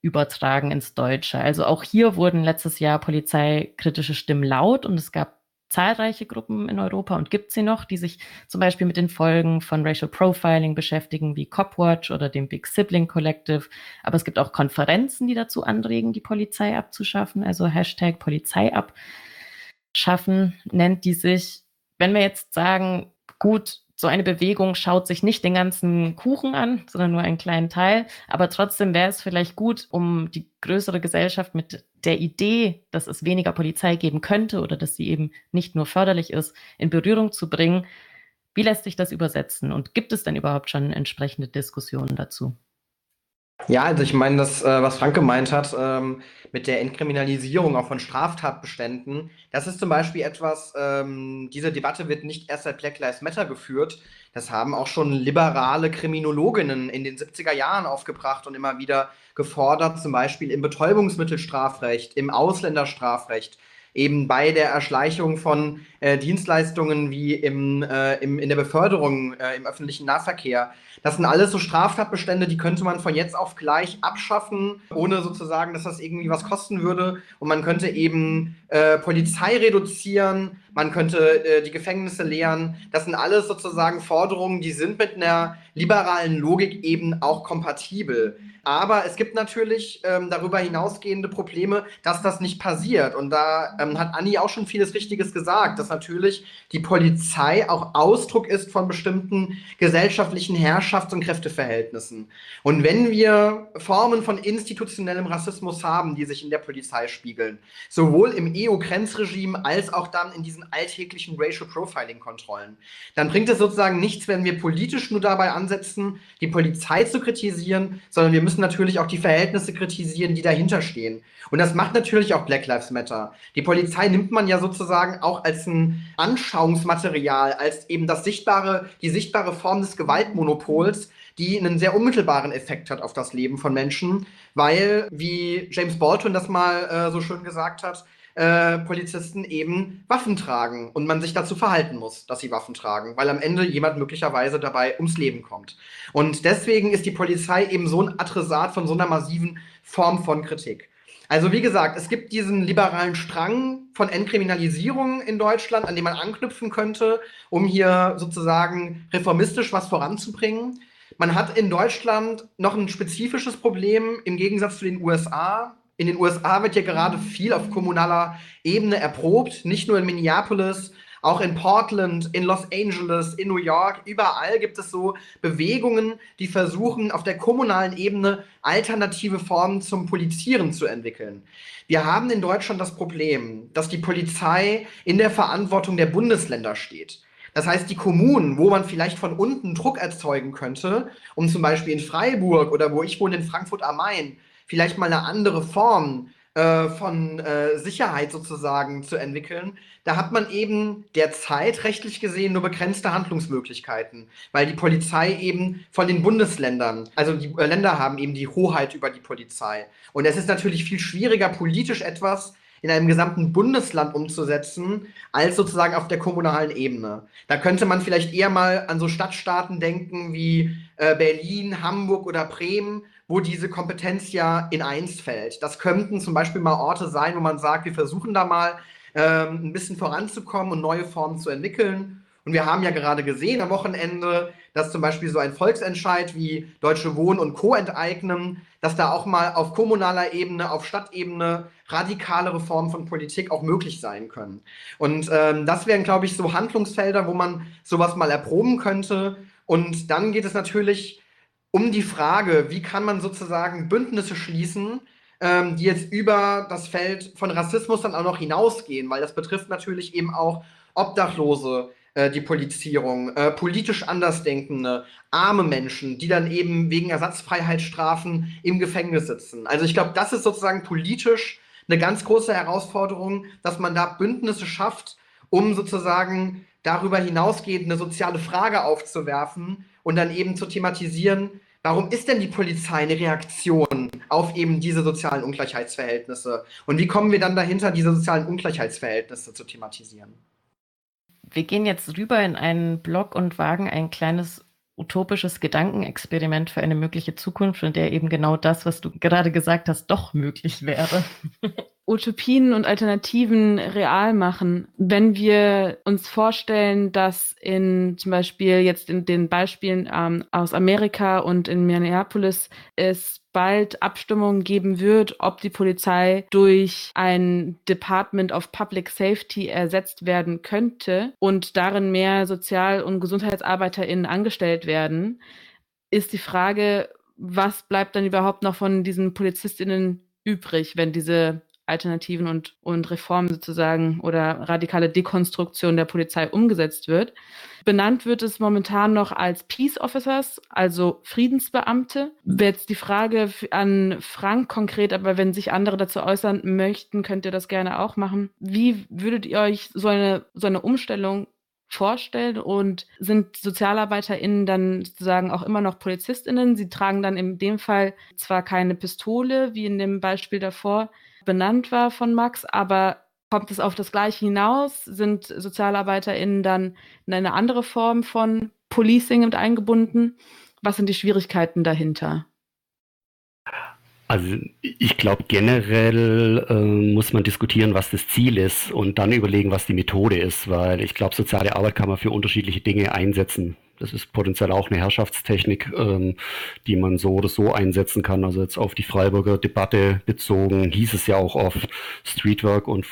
übertragen ins Deutsche? Also auch hier wurden letztes Jahr polizeikritische Stimmen laut und es gab zahlreiche Gruppen in Europa und gibt sie noch, die sich zum Beispiel mit den Folgen von Racial Profiling beschäftigen, wie Copwatch oder dem Big Sibling Collective. Aber es gibt auch Konferenzen, die dazu anregen, die Polizei abzuschaffen, also Hashtag Polizei abschaffen nennt die sich. Wenn wir jetzt sagen, gut, so eine Bewegung schaut sich nicht den ganzen Kuchen an, sondern nur einen kleinen Teil. Aber trotzdem wäre es vielleicht gut, um die größere Gesellschaft mit der Idee, dass es weniger Polizei geben könnte oder dass sie eben nicht nur förderlich ist, in Berührung zu bringen. Wie lässt sich das übersetzen? Und gibt es denn überhaupt schon entsprechende Diskussionen dazu? Ja, also ich meine, das, was Frank gemeint hat, mit der Entkriminalisierung auch von Straftatbeständen, das ist zum Beispiel etwas, diese Debatte wird nicht erst seit Black Lives Matter geführt. Das haben auch schon liberale Kriminologinnen in den 70er Jahren aufgebracht und immer wieder gefordert, zum Beispiel im Betäubungsmittelstrafrecht, im Ausländerstrafrecht, eben bei der Erschleichung von Dienstleistungen wie in der Beförderung im öffentlichen Nahverkehr. Das sind alles so Straftatbestände, die könnte man von jetzt auf gleich abschaffen, ohne sozusagen, dass das irgendwie was kosten würde. Und man könnte eben Polizei reduzieren, man könnte die Gefängnisse leeren. Das sind alles sozusagen Forderungen, die sind mit einer liberalen Logik eben auch kompatibel. Aber es gibt natürlich darüber hinausgehende Probleme, dass das nicht passiert. Und da hat Anni auch schon vieles Richtiges gesagt, dass natürlich die Polizei auch Ausdruck ist von bestimmten gesellschaftlichen Herrschafts- und Kräfteverhältnissen. Und wenn wir Formen von institutionellem Rassismus haben, die sich in der Polizei spiegeln, sowohl im EU-Grenzregime als auch dann in diesen alltäglichen Racial Profiling-Kontrollen, dann bringt es sozusagen nichts, wenn wir politisch nur dabei ansetzen, die Polizei zu kritisieren, sondern wir müssen natürlich auch die Verhältnisse kritisieren, die dahinter stehen. Und das macht natürlich auch Black Lives Matter. Die Polizei nimmt man ja sozusagen auch als ein Anschauungsmaterial, als eben die sichtbare Form des Gewaltmonopols, die einen sehr unmittelbaren Effekt hat auf das Leben von Menschen, weil, wie James Baldwin das mal so schön gesagt hat, Polizisten eben Waffen tragen und man sich dazu verhalten muss, dass sie Waffen tragen, weil am Ende jemand möglicherweise dabei ums Leben kommt. Und deswegen ist die Polizei eben so ein Adressat von so einer massiven Form von Kritik. Also wie gesagt, es gibt diesen liberalen Strang von Entkriminalisierung in Deutschland, an dem man anknüpfen könnte, um hier sozusagen reformistisch was voranzubringen. Man hat in Deutschland noch ein spezifisches Problem im Gegensatz zu den USA. In den USA wird ja gerade viel auf kommunaler Ebene erprobt, nicht nur in Minneapolis, auch in Portland, in Los Angeles, in New York, überall gibt es so Bewegungen, die versuchen, auf der kommunalen Ebene alternative Formen zum Polizieren zu entwickeln. Wir haben in Deutschland das Problem, dass die Polizei in der Verantwortung der Bundesländer steht. Das heißt, die Kommunen, wo man vielleicht von unten Druck erzeugen könnte, um zum Beispiel in Freiburg oder wo ich wohne in Frankfurt am Main, vielleicht mal eine andere Form von Sicherheit sozusagen zu entwickeln, da hat man eben derzeit rechtlich gesehen nur begrenzte Handlungsmöglichkeiten, weil die Polizei eben von den Bundesländern, also die Länder haben eben die Hoheit über die Polizei. Und es ist natürlich viel schwieriger, politisch etwas in einem gesamten Bundesland umzusetzen, als sozusagen auf der kommunalen Ebene. Da könnte man vielleicht eher mal an so Stadtstaaten denken wie Berlin, Hamburg oder Bremen, wo diese Kompetenz ja in eins fällt. Das könnten zum Beispiel mal Orte sein, wo man sagt, wir versuchen da mal ein bisschen voranzukommen und neue Formen zu entwickeln. Und wir haben ja gerade gesehen am Wochenende, dass zum Beispiel so ein Volksentscheid wie Deutsche Wohnen und Co. enteignen, dass da auch mal auf kommunaler Ebene, auf Stadtebene radikale Reformen von Politik auch möglich sein können. Und das wären, glaube ich, so Handlungsfelder, wo man sowas mal erproben könnte. Und dann geht es natürlich um die Frage, wie kann man sozusagen Bündnisse schließen, die jetzt über das Feld von Rassismus dann auch noch hinausgehen, weil das betrifft natürlich eben auch Obdachlose, die Polizierung, politisch Andersdenkende, arme Menschen, die dann eben wegen Ersatzfreiheitsstrafen im Gefängnis sitzen. Also ich glaube, das ist sozusagen politisch eine ganz große Herausforderung, dass man da Bündnisse schafft, um sozusagen darüber hinausgehend eine soziale Frage aufzuwerfen und dann eben zu thematisieren, warum ist denn die Polizei eine Reaktion auf eben diese sozialen Ungleichheitsverhältnisse? Und wie kommen wir dann dahinter, diese sozialen Ungleichheitsverhältnisse zu thematisieren? Wir gehen jetzt rüber in einen Blog und wagen ein kleines utopisches Gedankenexperiment für eine mögliche Zukunft, in der eben genau das, was du gerade gesagt hast, doch möglich wäre. Utopien und Alternativen real machen. Wenn wir uns vorstellen, dass in zum Beispiel jetzt in den Beispielen aus Amerika und in Minneapolis es bald Abstimmungen geben wird, ob die Polizei durch ein Department of Public Safety ersetzt werden könnte und darin mehr Sozial- und GesundheitsarbeiterInnen angestellt werden, ist die Frage, was bleibt dann überhaupt noch von diesen PolizistInnen übrig, wenn diese Alternativen und Reformen sozusagen oder radikale Dekonstruktion der Polizei umgesetzt wird. Benannt wird es momentan noch als Peace Officers, also Friedensbeamte. Jetzt die Frage an Frank konkret, aber wenn sich andere dazu äußern möchten, könnt ihr das gerne auch machen. Wie würdet ihr euch so eine Umstellung vorstellen und sind SozialarbeiterInnen dann sozusagen auch immer noch PolizistInnen? Sie tragen dann in dem Fall zwar keine Pistole, wie in dem Beispiel davor benannt war von Max, aber kommt es auf das Gleiche hinaus? Sind SozialarbeiterInnen dann in eine andere Form von Policing mit eingebunden? Was sind die Schwierigkeiten dahinter? Also ich glaube, generell muss man diskutieren, was das Ziel ist und dann überlegen, was die Methode ist, weil ich glaube, soziale Arbeit kann man für unterschiedliche Dinge einsetzen. Das ist potenziell auch eine Herrschaftstechnik, die man so oder so einsetzen kann. Also jetzt auf die Freiburger Debatte bezogen, hieß es ja auch oft, Streetwork und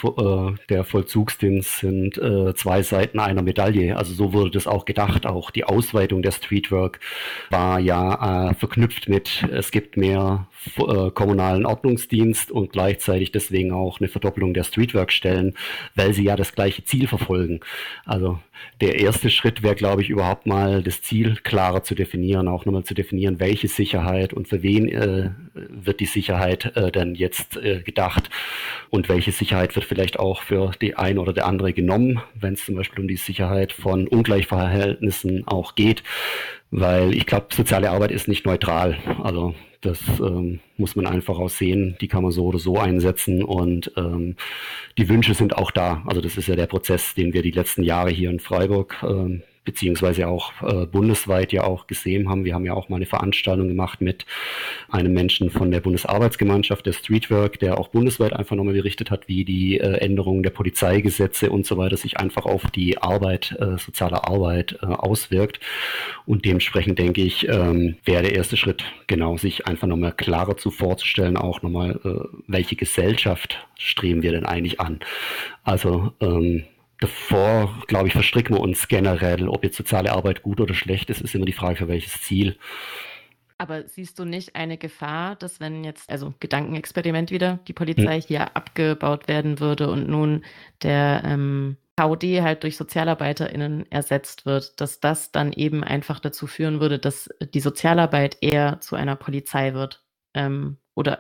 der Vollzugsdienst sind zwei Seiten einer Medaille. Also so wurde das auch gedacht. Auch die Ausweitung der Streetwork war ja verknüpft mit, es gibt mehr kommunalen Ordnungsdienst und gleichzeitig deswegen auch eine Verdoppelung der Streetwork-Stellen, weil sie ja das gleiche Ziel verfolgen. Also der erste Schritt wäre, glaube ich, überhaupt mal das Ziel klarer zu definieren, auch nochmal zu definieren, welche Sicherheit und für wen wird die Sicherheit denn jetzt gedacht und welche Sicherheit wird vielleicht auch für die eine oder der andere genommen, wenn es zum Beispiel um die Sicherheit von Ungleichverhältnissen auch geht, weil ich glaube, soziale Arbeit ist nicht neutral, also das muss man einfach auch sehen, die kann man so oder so einsetzen und die Wünsche sind auch da. Also das ist ja der Prozess, den wir die letzten Jahre hier in Freiburg beziehungsweise auch bundesweit ja auch gesehen haben. Wir haben ja auch mal eine Veranstaltung gemacht mit einem Menschen von der Bundesarbeitsgemeinschaft, der Streetwork, der auch bundesweit einfach nochmal berichtet hat, wie die Änderungen der Polizeigesetze und so weiter sich einfach auf die Arbeit, soziale Arbeit auswirkt. Und dementsprechend denke ich, wäre der erste Schritt genau, sich einfach nochmal klarer vorzustellen, auch nochmal, welche Gesellschaft streben wir denn eigentlich an? Also, davor, glaube ich, verstricken wir uns generell, ob jetzt soziale Arbeit gut oder schlecht ist, ist immer die Frage, für welches Ziel. Aber siehst du nicht eine Gefahr, dass wenn jetzt, also Gedankenexperiment wieder, die Polizei hier abgebaut werden würde und nun der KD halt durch SozialarbeiterInnen ersetzt wird, dass das dann eben einfach dazu führen würde, dass die Sozialarbeit eher zu einer Polizei wird? Oder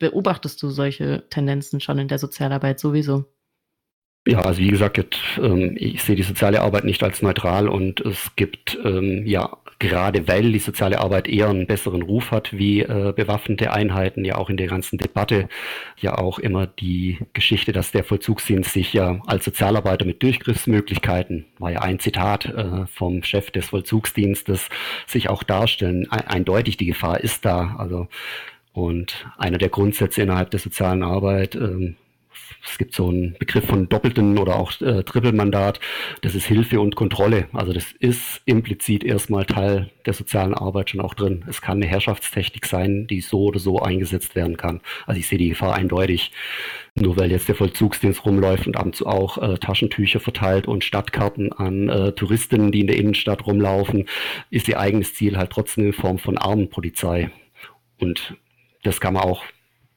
beobachtest du solche Tendenzen schon in der Sozialarbeit sowieso? Ja, also wie gesagt, ich sehe die soziale Arbeit nicht als neutral und es gibt, gerade weil die soziale Arbeit eher einen besseren Ruf hat wie bewaffnete Einheiten, ja auch in der ganzen Debatte, ja auch immer die Geschichte, dass der Vollzugsdienst sich ja als Sozialarbeiter mit Durchgriffsmöglichkeiten, war ja ein Zitat vom Chef des Vollzugsdienstes, sich auch darstellen. Eindeutig die Gefahr ist da. Also und einer der Grundsätze innerhalb der sozialen Arbeit, es gibt so einen Begriff von doppelten oder auch Trippelmandat, das ist Hilfe und Kontrolle. Also das ist implizit erstmal Teil der sozialen Arbeit schon auch drin. Es kann eine Herrschaftstechnik sein, die so oder so eingesetzt werden kann. Also ich sehe die Gefahr eindeutig. Nur weil jetzt der Vollzugsdienst rumläuft und ab und zu auch Taschentücher verteilt und Stadtkarten an Touristinnen, die in der Innenstadt rumlaufen, ist ihr eigenes Ziel halt trotzdem eine Form von Armenpolizei. Und das kann man auch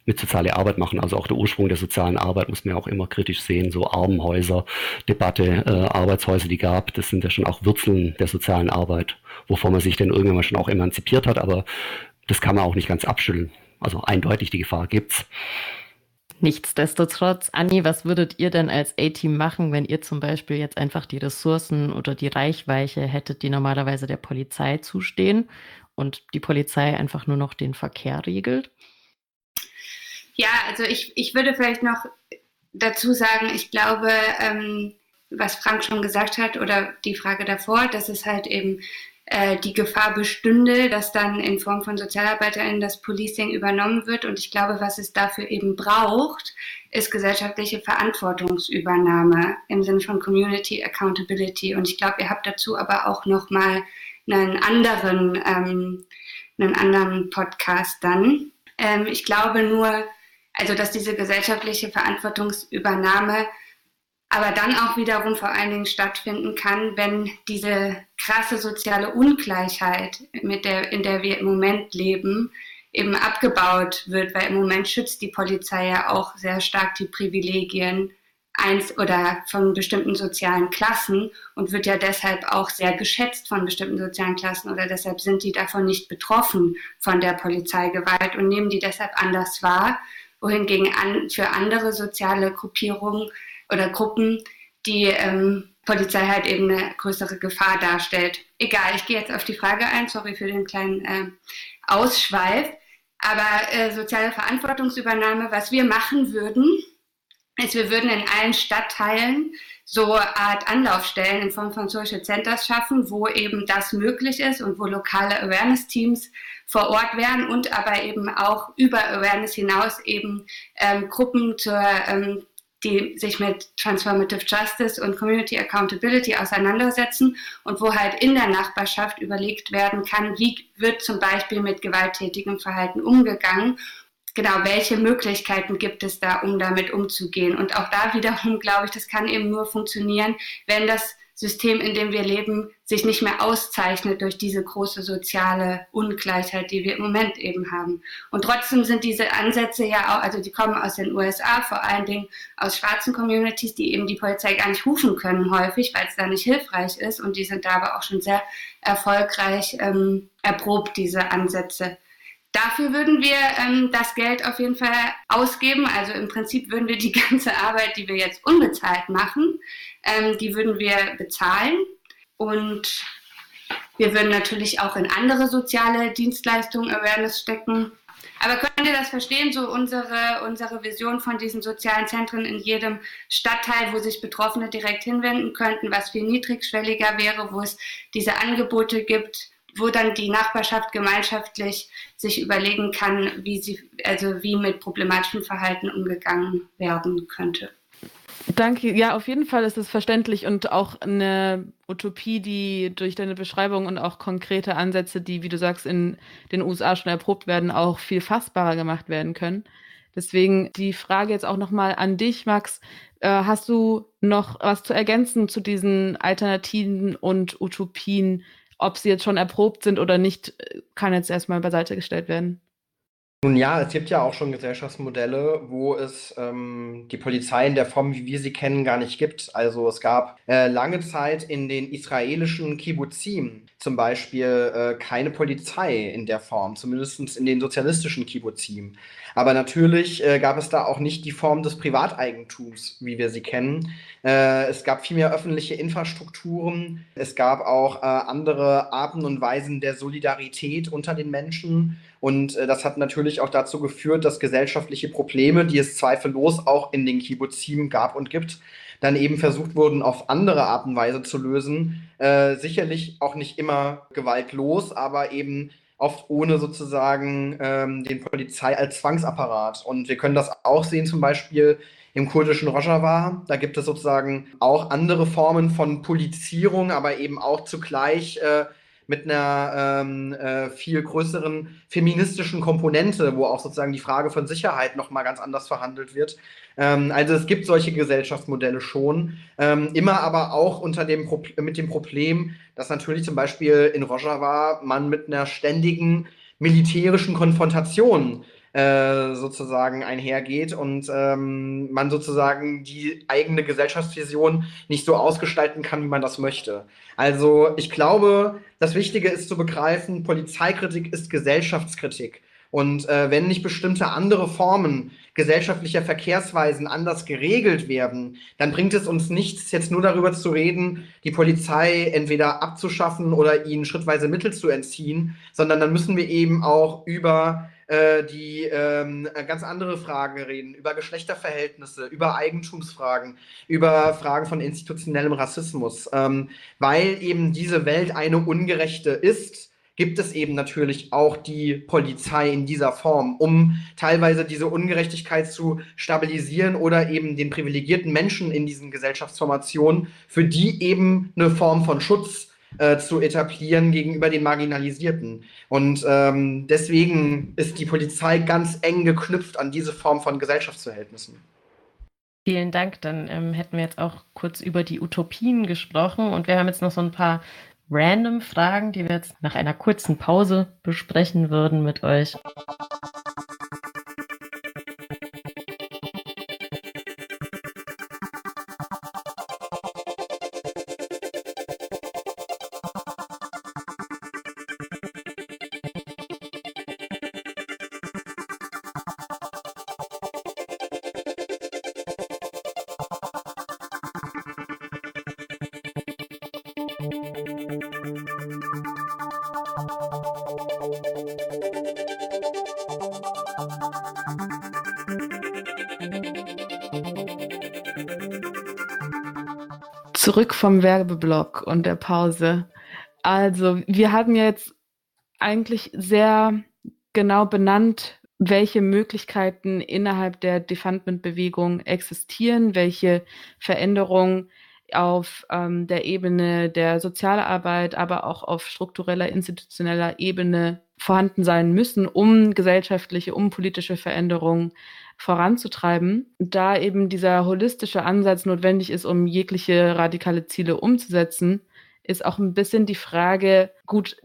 mit soziale Arbeit machen. Also auch der Ursprung der sozialen Arbeit muss man ja auch immer kritisch sehen. So Armenhäuser, Debatte, Arbeitshäuser, die gab, das sind ja schon auch Wurzeln der sozialen Arbeit, wovon man sich dann irgendwann mal schon auch emanzipiert hat. Aber das kann man auch nicht ganz abschütteln. Also eindeutig, die Gefahr gibt's. Nichtsdestotrotz, Anni, was würdet ihr denn als A-Team machen, wenn ihr zum Beispiel jetzt einfach die Ressourcen oder die Reichweite hättet, die normalerweise der Polizei zustehen und die Polizei einfach nur noch den Verkehr regelt? Ja, also ich würde vielleicht noch dazu sagen, ich glaube, was Frank schon gesagt hat oder die Frage davor, dass es halt eben die Gefahr bestünde, dass dann in Form von SozialarbeiterInnen das Policing übernommen wird. Und ich glaube, was es dafür eben braucht, ist gesellschaftliche Verantwortungsübernahme im Sinne von Community Accountability. Und ich glaube, ihr habt dazu aber auch nochmal einen anderen Podcast dann. Ich glaube nur, also dass diese gesellschaftliche Verantwortungsübernahme aber dann auch wiederum vor allen Dingen stattfinden kann, wenn diese krasse soziale Ungleichheit, in der wir im Moment leben, eben abgebaut wird, weil im Moment schützt die Polizei ja auch sehr stark die Privilegien oder von bestimmten sozialen Klassen und wird ja deshalb auch sehr geschätzt von bestimmten sozialen Klassen oder deshalb sind die davon nicht betroffen von der Polizeigewalt und nehmen die deshalb anders wahr, wohingegen für andere soziale Gruppierungen oder Gruppen, die Polizei halt eben eine größere Gefahr darstellt. Egal, ich gehe jetzt auf die Frage ein, sorry für den kleinen Ausschweif, aber soziale Verantwortungsübernahme, was wir machen würden, ist, wir würden in allen Stadtteilen so eine Art Anlaufstellen in Form von Social Centers schaffen, wo eben das möglich ist und wo lokale Awareness-Teams vor Ort wären und aber eben auch über Awareness hinaus eben Gruppen die sich mit Transformative Justice und Community Accountability auseinandersetzen und wo halt in der Nachbarschaft überlegt werden kann, wie wird zum Beispiel mit gewalttätigem Verhalten umgegangen, genau, welche Möglichkeiten gibt es da, um damit umzugehen. Und auch da wiederum, glaube ich, das kann eben nur funktionieren, wenn das System, in dem wir leben, sich nicht mehr auszeichnet durch diese große soziale Ungleichheit, die wir im Moment eben haben. Und trotzdem sind diese Ansätze ja auch, also die kommen aus den USA, vor allen Dingen aus schwarzen Communities, die eben die Polizei gar nicht rufen können häufig, weil es da nicht hilfreich ist. Und die sind da aber auch schon sehr erfolgreich erprobt, diese Ansätze. Dafür würden wir das Geld auf jeden Fall ausgeben. Also im Prinzip würden wir die ganze Arbeit, die wir jetzt unbezahlt machen, die würden wir bezahlen. Und wir würden natürlich auch in andere soziale Dienstleistungen Awareness stecken. Aber könnt ihr das verstehen, so unsere Vision von diesen sozialen Zentren in jedem Stadtteil, wo sich Betroffene direkt hinwenden könnten, was viel niedrigschwelliger wäre, wo es diese Angebote gibt, wo dann die Nachbarschaft gemeinschaftlich sich überlegen kann, wie mit problematischem Verhalten umgegangen werden könnte. Danke. Ja, auf jeden Fall ist es verständlich und auch eine Utopie, die durch deine Beschreibung und auch konkrete Ansätze, die, wie du sagst, in den USA schon erprobt werden, auch viel fassbarer gemacht werden können. Deswegen die Frage jetzt auch nochmal an dich, Max. Hast du noch was zu ergänzen zu diesen Alternativen und Utopien? Ob sie jetzt schon erprobt sind oder nicht, kann jetzt erstmal beiseite gestellt werden. Nun ja, es gibt ja auch schon Gesellschaftsmodelle, wo es die Polizei in der Form, wie wir sie kennen, gar nicht gibt. Also es gab lange Zeit in den israelischen Kibbuzim zum Beispiel keine Polizei in der Form, zumindest in den sozialistischen Kibbuzim. Aber natürlich gab es da auch nicht die Form des Privateigentums, wie wir sie kennen. Es gab viel mehr öffentliche Infrastrukturen. Es gab auch andere Arten und Weisen der Solidarität unter den Menschen. Und das hat natürlich auch dazu geführt, dass gesellschaftliche Probleme, die es zweifellos auch in den Kibbuzim gab und gibt, dann eben versucht wurden, auf andere Art und Weise zu lösen. Sicherlich auch nicht immer gewaltlos, aber eben oft ohne sozusagen den Polizei als Zwangsapparat. Und wir können das auch sehen, zum Beispiel im kurdischen Rojava. Da gibt es sozusagen auch andere Formen von Polizierung, aber eben auch zugleich mit einer viel größeren feministischen Komponente, wo auch sozusagen die Frage von Sicherheit nochmal ganz anders verhandelt wird. Also es gibt solche Gesellschaftsmodelle schon, immer aber auch mit dem Problem, dass natürlich zum Beispiel in Rojava man mit einer ständigen militärischen Konfrontation sozusagen einhergeht und man sozusagen die eigene Gesellschaftsvision nicht so ausgestalten kann, wie man das möchte. Also ich glaube, das Wichtige ist zu begreifen, Polizeikritik ist Gesellschaftskritik. Und wenn nicht bestimmte andere Formen gesellschaftlicher Verkehrsweisen anders geregelt werden, dann bringt es uns nichts, jetzt nur darüber zu reden, die Polizei entweder abzuschaffen oder ihnen schrittweise Mittel zu entziehen, sondern dann müssen wir eben auch über die ganz andere Fragen reden, über Geschlechterverhältnisse, über Eigentumsfragen, über Fragen von institutionellem Rassismus. Weil eben diese Welt eine ungerechte ist, gibt es eben natürlich auch die Polizei in dieser Form, um teilweise diese Ungerechtigkeit zu stabilisieren oder eben den privilegierten Menschen in diesen Gesellschaftsformationen, für die eben eine Form von Schutz zu etablieren gegenüber den Marginalisierten. Und deswegen ist die Polizei ganz eng geknüpft an diese Form von Gesellschaftsverhältnissen. Vielen Dank. Dann hätten wir jetzt auch kurz über die Utopien gesprochen und wir haben jetzt noch so ein paar random Fragen, die wir jetzt nach einer kurzen Pause besprechen würden mit euch. Zurück vom Werbeblock und der Pause. Also, wir haben ja jetzt eigentlich sehr genau benannt, welche Möglichkeiten innerhalb der Defundment-Bewegung existieren, welche Veränderungen auf der Ebene der Sozialarbeit, aber auch auf struktureller, institutioneller Ebene vorhanden sein müssen, um gesellschaftliche, um politische Veränderungen voranzutreiben, da eben dieser holistische Ansatz notwendig ist, um jegliche radikale Ziele umzusetzen, ist auch ein bisschen die Frage, gut,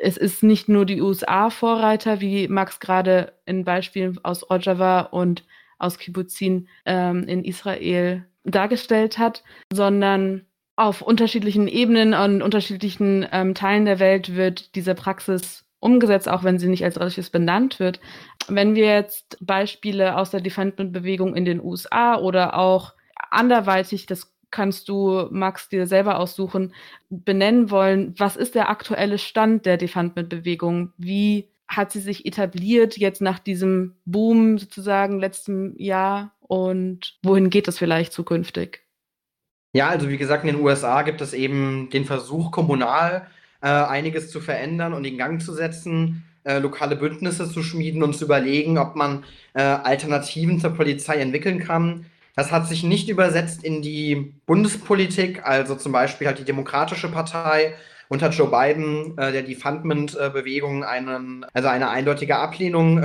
es ist nicht nur die USA Vorreiter, wie Max gerade in Beispielen aus Rojava und aus Kibbuzim in Israel dargestellt hat, sondern auf unterschiedlichen Ebenen und unterschiedlichen Teilen der Welt wird diese Praxis umgesetzt, auch wenn sie nicht als solches benannt wird. Wenn wir jetzt Beispiele aus der Defundment-Bewegung in den USA oder auch anderweitig, das kannst du, Max, dir selber aussuchen, benennen wollen, was ist der aktuelle Stand der Defundment-Bewegung? Wie hat sie sich etabliert jetzt nach diesem Boom sozusagen letztem Jahr und wohin geht es vielleicht zukünftig? Ja, also wie gesagt, in den USA gibt es eben den Versuch, kommunal einiges zu verändern und in Gang zu setzen, lokale Bündnisse zu schmieden und zu überlegen, ob man Alternativen zur Polizei entwickeln kann. Das hat sich nicht übersetzt in die Bundespolitik, also zum Beispiel halt die Demokratische Partei unter Joe Biden, der Defundment-Bewegung eine eindeutige Ablehnung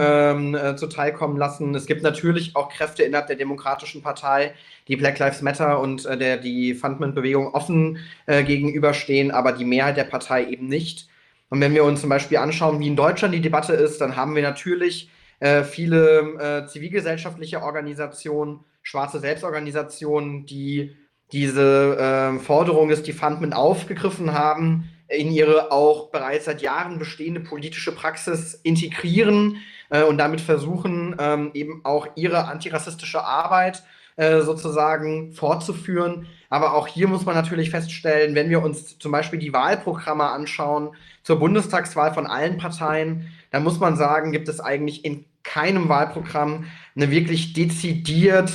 zuteilkommen lassen. Es gibt natürlich auch Kräfte innerhalb der Demokratischen Partei, die Black Lives Matter und der Defundment-Bewegung offen gegenüberstehen, aber die Mehrheit der Partei eben nicht. Und wenn wir uns zum Beispiel anschauen, wie in Deutschland die Debatte ist, dann haben wir natürlich viele zivilgesellschaftliche Organisationen, schwarze Selbstorganisationen, die diese Forderung des Defundment aufgegriffen haben, in ihre auch bereits seit Jahren bestehende politische Praxis integrieren und damit versuchen, eben auch ihre antirassistische Arbeit sozusagen fortzuführen. Aber auch hier muss man natürlich feststellen, wenn wir uns zum Beispiel die Wahlprogramme anschauen zur Bundestagswahl von allen Parteien, dann muss man sagen, gibt es eigentlich in keinem Wahlprogramm eine wirklich dezidiert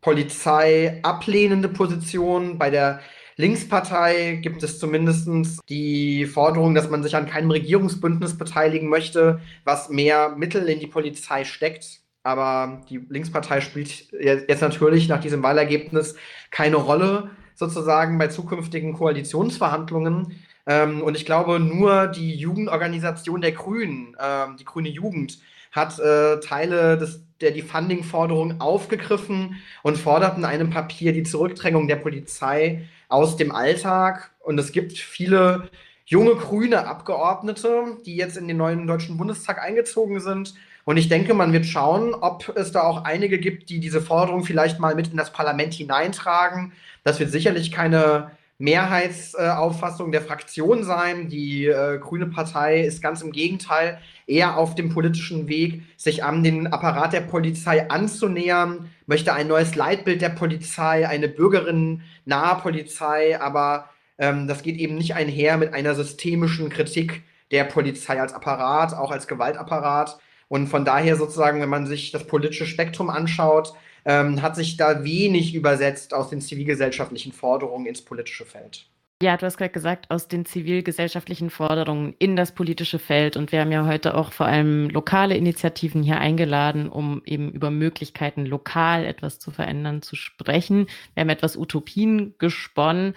Polizei ablehnende Position. Bei der Linkspartei gibt es zumindest die Forderung, dass man sich an keinem Regierungsbündnis beteiligen möchte, was mehr Mittel in die Polizei steckt. Aber die Linkspartei spielt jetzt natürlich nach diesem Wahlergebnis keine Rolle sozusagen bei zukünftigen Koalitionsverhandlungen. Und ich glaube, nur die Jugendorganisation der Grünen, die Grüne Jugend, hat Teile der Defunding-Forderung aufgegriffen und fordert in einem Papier die Zurückdrängung der Polizei aus dem Alltag. Und es gibt viele junge grüne Abgeordnete, die jetzt in den neuen Deutschen Bundestag eingezogen sind Und ich denke, man wird schauen, ob es da auch einige gibt, die diese Forderung vielleicht mal mit in das Parlament hineintragen. Das wird sicherlich keine Mehrheitsauffassung der Fraktion sein. Die Grüne Partei ist ganz im Gegenteil eher auf dem politischen Weg, sich an den Apparat der Polizei anzunähern, möchte ein neues Leitbild der Polizei, eine bürgerinnennahe Polizei, aber das geht eben nicht einher mit einer systemischen Kritik der Polizei als Apparat, auch als Gewaltapparat. Und von daher sozusagen, wenn man sich das politische Spektrum anschaut, hat sich da wenig übersetzt aus den zivilgesellschaftlichen Forderungen ins politische Feld. Ja, du hast gerade gesagt, aus den zivilgesellschaftlichen Forderungen in das politische Feld. Und wir haben ja heute auch vor allem lokale Initiativen hier eingeladen, um eben über Möglichkeiten, lokal etwas zu verändern, zu sprechen. Wir haben etwas Utopien gesponnen.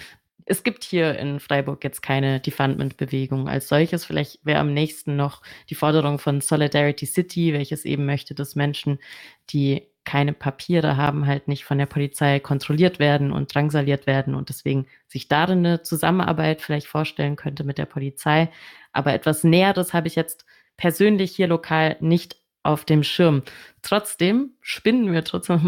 Es gibt hier in Freiburg jetzt keine Defundment-Bewegung als solches. Vielleicht wäre am nächsten noch die Forderung von Solidarity City, welches eben möchte, dass Menschen, die keine Papiere haben, halt nicht von der Polizei kontrolliert werden und drangsaliert werden und deswegen sich darin eine Zusammenarbeit vielleicht vorstellen könnte mit der Polizei. Aber etwas Näheres habe ich jetzt persönlich hier lokal nicht auf dem Schirm. Trotzdem spinnen wir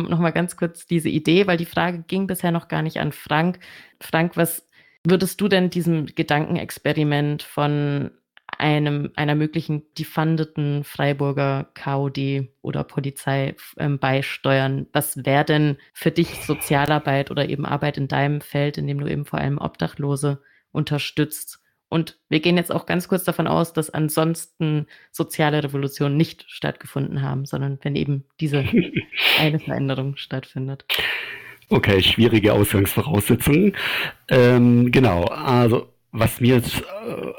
noch mal ganz kurz diese Idee, weil die Frage ging bisher noch gar nicht an Frank. Frank, was würdest du denn diesem Gedankenexperiment von einer möglichen defundeten Freiburger KOD oder Polizei beisteuern? Was wäre denn für dich Sozialarbeit oder eben Arbeit in deinem Feld, in dem du eben vor allem Obdachlose unterstützt? Und wir gehen jetzt auch ganz kurz davon aus, dass ansonsten soziale Revolutionen nicht stattgefunden haben, sondern wenn eben diese eine Veränderung stattfindet. Okay, schwierige Ausgangsvoraussetzungen. Genau, also was mir jetzt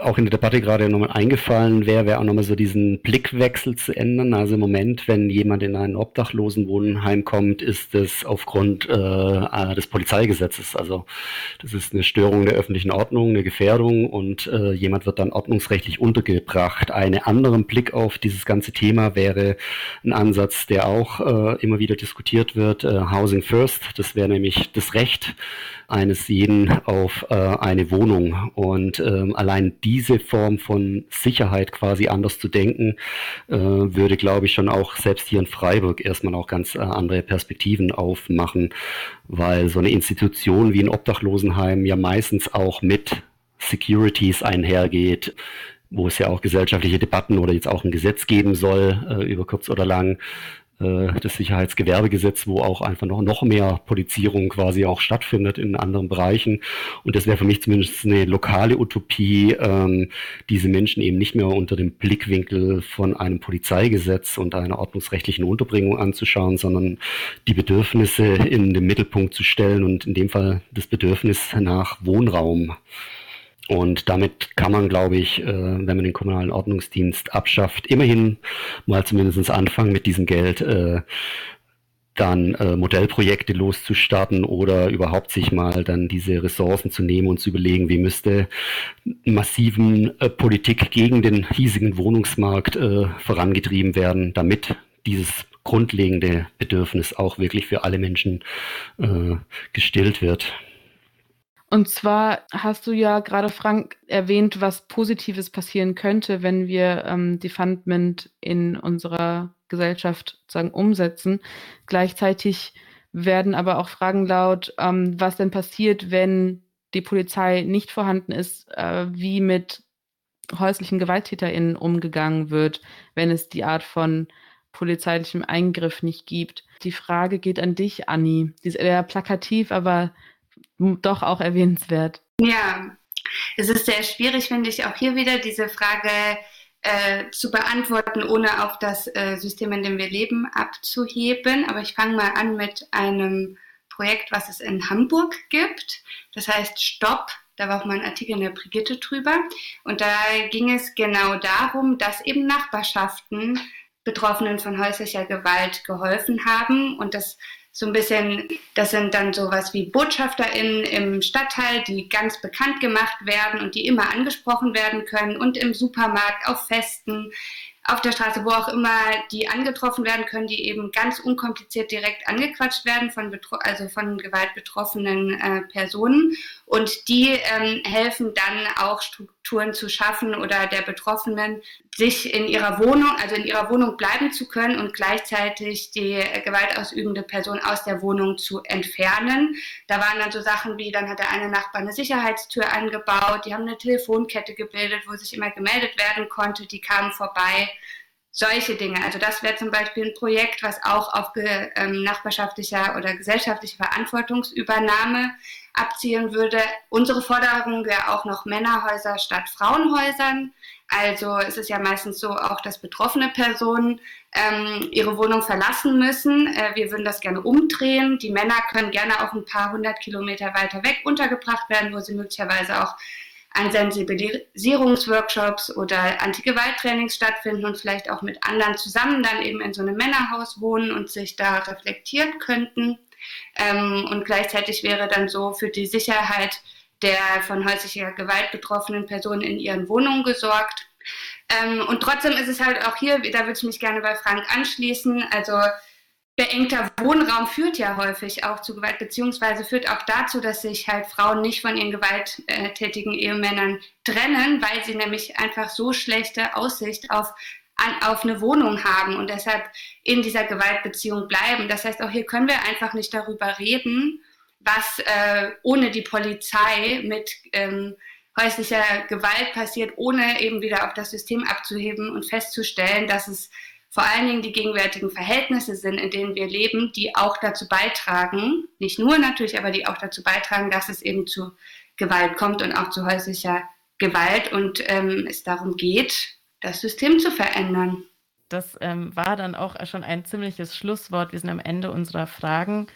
auch in der Debatte gerade nochmal eingefallen wäre auch nochmal so diesen Blickwechsel zu ändern. Also im Moment, wenn jemand in ein Obdachlosenwohnheim kommt, ist es aufgrund des Polizeigesetzes. Also das ist eine Störung der öffentlichen Ordnung, eine Gefährdung und jemand wird dann ordnungsrechtlich untergebracht. Einen anderen Blick auf dieses ganze Thema wäre ein Ansatz, der auch immer wieder diskutiert wird, Housing First. Das wäre nämlich das Recht eines jeden auf eine Wohnung. Und allein diese Form von Sicherheit quasi anders zu denken, würde, glaube ich, schon auch selbst hier in Freiburg erstmal auch ganz andere Perspektiven aufmachen, weil so eine Institution wie ein Obdachlosenheim ja meistens auch mit Securities einhergeht, wo es ja auch gesellschaftliche Debatten oder jetzt auch ein Gesetz geben soll, über kurz oder lang, das Sicherheitsgewerbegesetz, wo auch einfach noch mehr Polizierung quasi auch stattfindet in anderen Bereichen. Und das wäre für mich zumindest eine lokale Utopie, diese Menschen eben nicht mehr unter dem Blickwinkel von einem Polizeigesetz und einer ordnungsrechtlichen Unterbringung anzuschauen, sondern die Bedürfnisse in den Mittelpunkt zu stellen und in dem Fall das Bedürfnis nach Wohnraum. Und damit kann man, glaube ich, wenn man den kommunalen Ordnungsdienst abschafft, immerhin mal zumindest anfangen mit diesem Geld, dann Modellprojekte loszustarten oder überhaupt sich mal dann diese Ressourcen zu nehmen und zu überlegen, wie müsste massiven Politik gegen den hiesigen Wohnungsmarkt vorangetrieben werden, damit dieses grundlegende Bedürfnis auch wirklich für alle Menschen gestillt wird. Und zwar hast du ja gerade, Frank, erwähnt, was Positives passieren könnte, wenn wir Defundment in unserer Gesellschaft sozusagen umsetzen. Gleichzeitig werden aber auch Fragen laut, was denn passiert, wenn die Polizei nicht vorhanden ist, wie mit häuslichen GewalttäterInnen umgegangen wird, wenn es die Art von polizeilichem Eingriff nicht gibt. Die Frage geht an dich, Anni. Die ist eher plakativ, aber doch auch erwähnenswert. Ja, es ist sehr schwierig, finde ich, auch hier wieder diese Frage zu beantworten, ohne auf das System, in dem wir leben, abzuheben. Aber ich fange mal an mit einem Projekt, was es in Hamburg gibt. Das heißt Stopp. Da war auch mal ein Artikel in der Brigitte drüber. Und da ging es genau darum, dass eben Nachbarschaften Betroffenen von häuslicher Gewalt geholfen haben und das so ein bisschen, das sind dann sowas wie BotschafterInnen im Stadtteil, die ganz bekannt gemacht werden und die immer angesprochen werden können und im Supermarkt, auf Festen, auf der Straße, wo auch immer die angetroffen werden können, die eben ganz unkompliziert direkt angequatscht werden von Gewalt betroffenen Personen. Und die helfen dann auch Strukturen zu schaffen oder der Betroffenen, sich in ihrer Wohnung, also in ihrer Wohnung bleiben zu können und gleichzeitig die gewaltausübende Person aus der Wohnung zu entfernen. Da waren dann so Sachen wie, dann hat der eine Nachbar eine Sicherheitstür angebaut, die haben eine Telefonkette gebildet, wo sich immer gemeldet werden konnte, die kamen vorbei. Solche Dinge, also das wäre zum Beispiel ein Projekt, was auch auf nachbarschaftlicher oder gesellschaftlicher Verantwortungsübernahme abzielen würde. Unsere Forderung wäre auch noch Männerhäuser statt Frauenhäusern. Also es ist ja meistens so auch, dass betroffene Personen ihre Wohnung verlassen müssen. Wir würden das gerne umdrehen. Die Männer können gerne auch ein paar 100 Kilometer weiter weg untergebracht werden, wo sie möglicherweise auch an Sensibilisierungsworkshops oder Antigewalttrainings stattfinden und vielleicht auch mit anderen zusammen dann eben in so einem Männerhaus wohnen und sich da reflektieren könnten. Und gleichzeitig wäre dann so für die Sicherheit der von häuslicher Gewalt betroffenen Personen in ihren Wohnungen gesorgt. Und trotzdem ist es halt auch hier, da würde ich mich gerne bei Frank anschließen, also beengter Wohnraum führt ja häufig auch zu Gewalt, beziehungsweise führt auch dazu, dass sich halt Frauen nicht von ihren gewalttätigen Ehemännern trennen, weil sie nämlich einfach so schlechte Aussicht auf eine Wohnung haben und deshalb in dieser Gewaltbeziehung bleiben. Das heißt, auch hier können wir einfach nicht darüber reden, was ohne die Polizei mit häuslicher Gewalt passiert, ohne eben wieder auf das System abzuheben und festzustellen, dass es vor allen Dingen die gegenwärtigen Verhältnisse sind, in denen wir leben, die auch dazu beitragen, nicht nur natürlich, aber die auch dazu beitragen, dass es eben zu Gewalt kommt und auch zu häuslicher Gewalt und es darum geht, das System zu verändern. Das war dann auch schon ein ziemliches Schlusswort. Wir sind am Ende unserer Fragen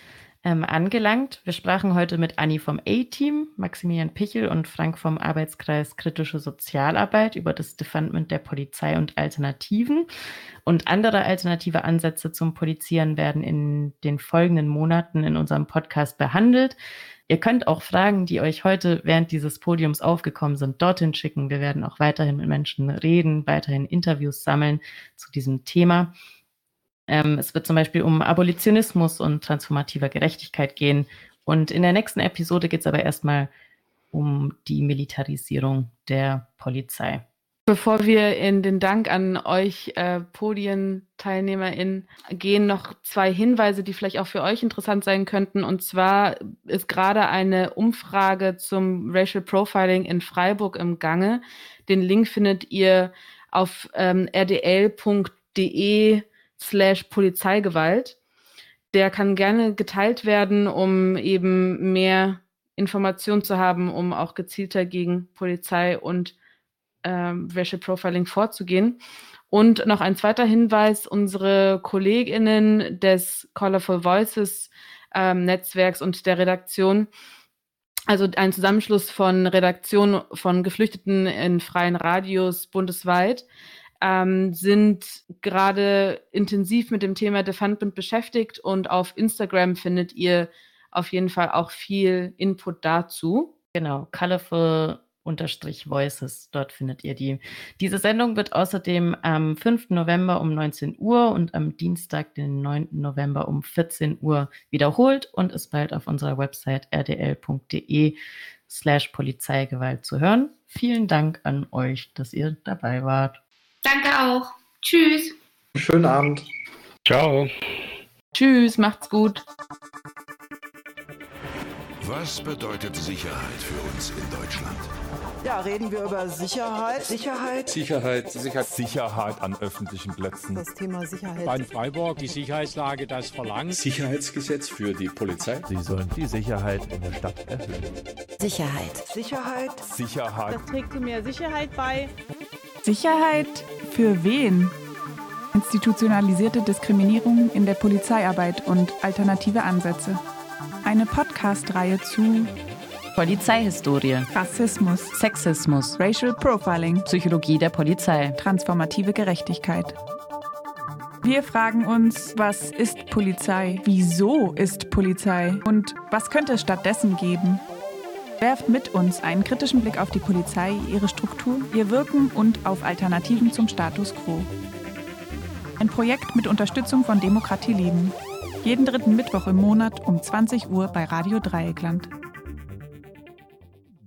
angelangt. Wir sprachen heute mit Anni vom A-Team, Maximilian Pichl und Frank vom Arbeitskreis Kritische Sozialarbeit über das Defundment der Polizei und Alternativen. Und andere alternative Ansätze zum Polizieren werden in den folgenden Monaten in unserem Podcast behandelt. Ihr könnt auch Fragen, die euch heute während dieses Podiums aufgekommen sind, dorthin schicken. Wir werden auch weiterhin mit Menschen reden, weiterhin Interviews sammeln zu diesem Thema. Es wird zum Beispiel um Abolitionismus und transformative Gerechtigkeit gehen. Und in der nächsten Episode geht es aber erstmal um die Militarisierung der Polizei. Bevor wir in den Dank an euch PodienteilnehmerInnen gehen, noch zwei Hinweise, die vielleicht auch für euch interessant sein könnten. Und zwar ist gerade eine Umfrage zum Racial Profiling in Freiburg im Gange. Den Link findet ihr auf rdl.de/Polizeigewalt. Der kann gerne geteilt werden, um eben mehr Informationen zu haben, um auch gezielter gegen Polizei und Racial Profiling vorzugehen. Und noch ein zweiter Hinweis, unsere KollegInnen des Colorful Voices Netzwerks und der Redaktion, also ein Zusammenschluss von Redaktionen von Geflüchteten in freien Radios bundesweit, sind gerade intensiv mit dem Thema Defundment beschäftigt und auf Instagram findet ihr auf jeden Fall auch viel Input dazu. Genau, colorful_voices, dort findet ihr die. Diese Sendung wird außerdem am 5. November um 19 Uhr und am Dienstag, den 9. November um 14 Uhr wiederholt und ist bald auf unserer Website rdl.de/Polizeigewalt zu hören. Vielen Dank an euch, dass ihr dabei wart. Danke auch. Tschüss. Schönen Abend. Ciao. Tschüss, macht's gut. Was bedeutet Sicherheit für uns in Deutschland? Ja, reden wir über Sicherheit. Sicherheit an öffentlichen Plätzen. Das Thema Sicherheit. Baden-Freiburg, die Sicherheitslage, das verlangt. Sicherheitsgesetz für die Polizei. Sie sollen die Sicherheit in der Stadt erhöhen. Sicherheit. Das trägt zu mehr Sicherheit bei. Sicherheit für wen? Institutionalisierte Diskriminierung in der Polizeiarbeit und alternative Ansätze. Eine Podcast-Reihe zu Polizeihistorie, Rassismus, Sexismus, Racial Profiling, Psychologie der Polizei, transformative Gerechtigkeit. Wir fragen uns, was ist Polizei? Wieso ist Polizei? Und was könnte es stattdessen geben? Werft mit uns einen kritischen Blick auf die Polizei, ihre Struktur, ihr Wirken und auf Alternativen zum Status quo. Ein Projekt mit Unterstützung von Demokratie leben. Jeden dritten Mittwoch im Monat um 20 Uhr bei Radio Dreieckland.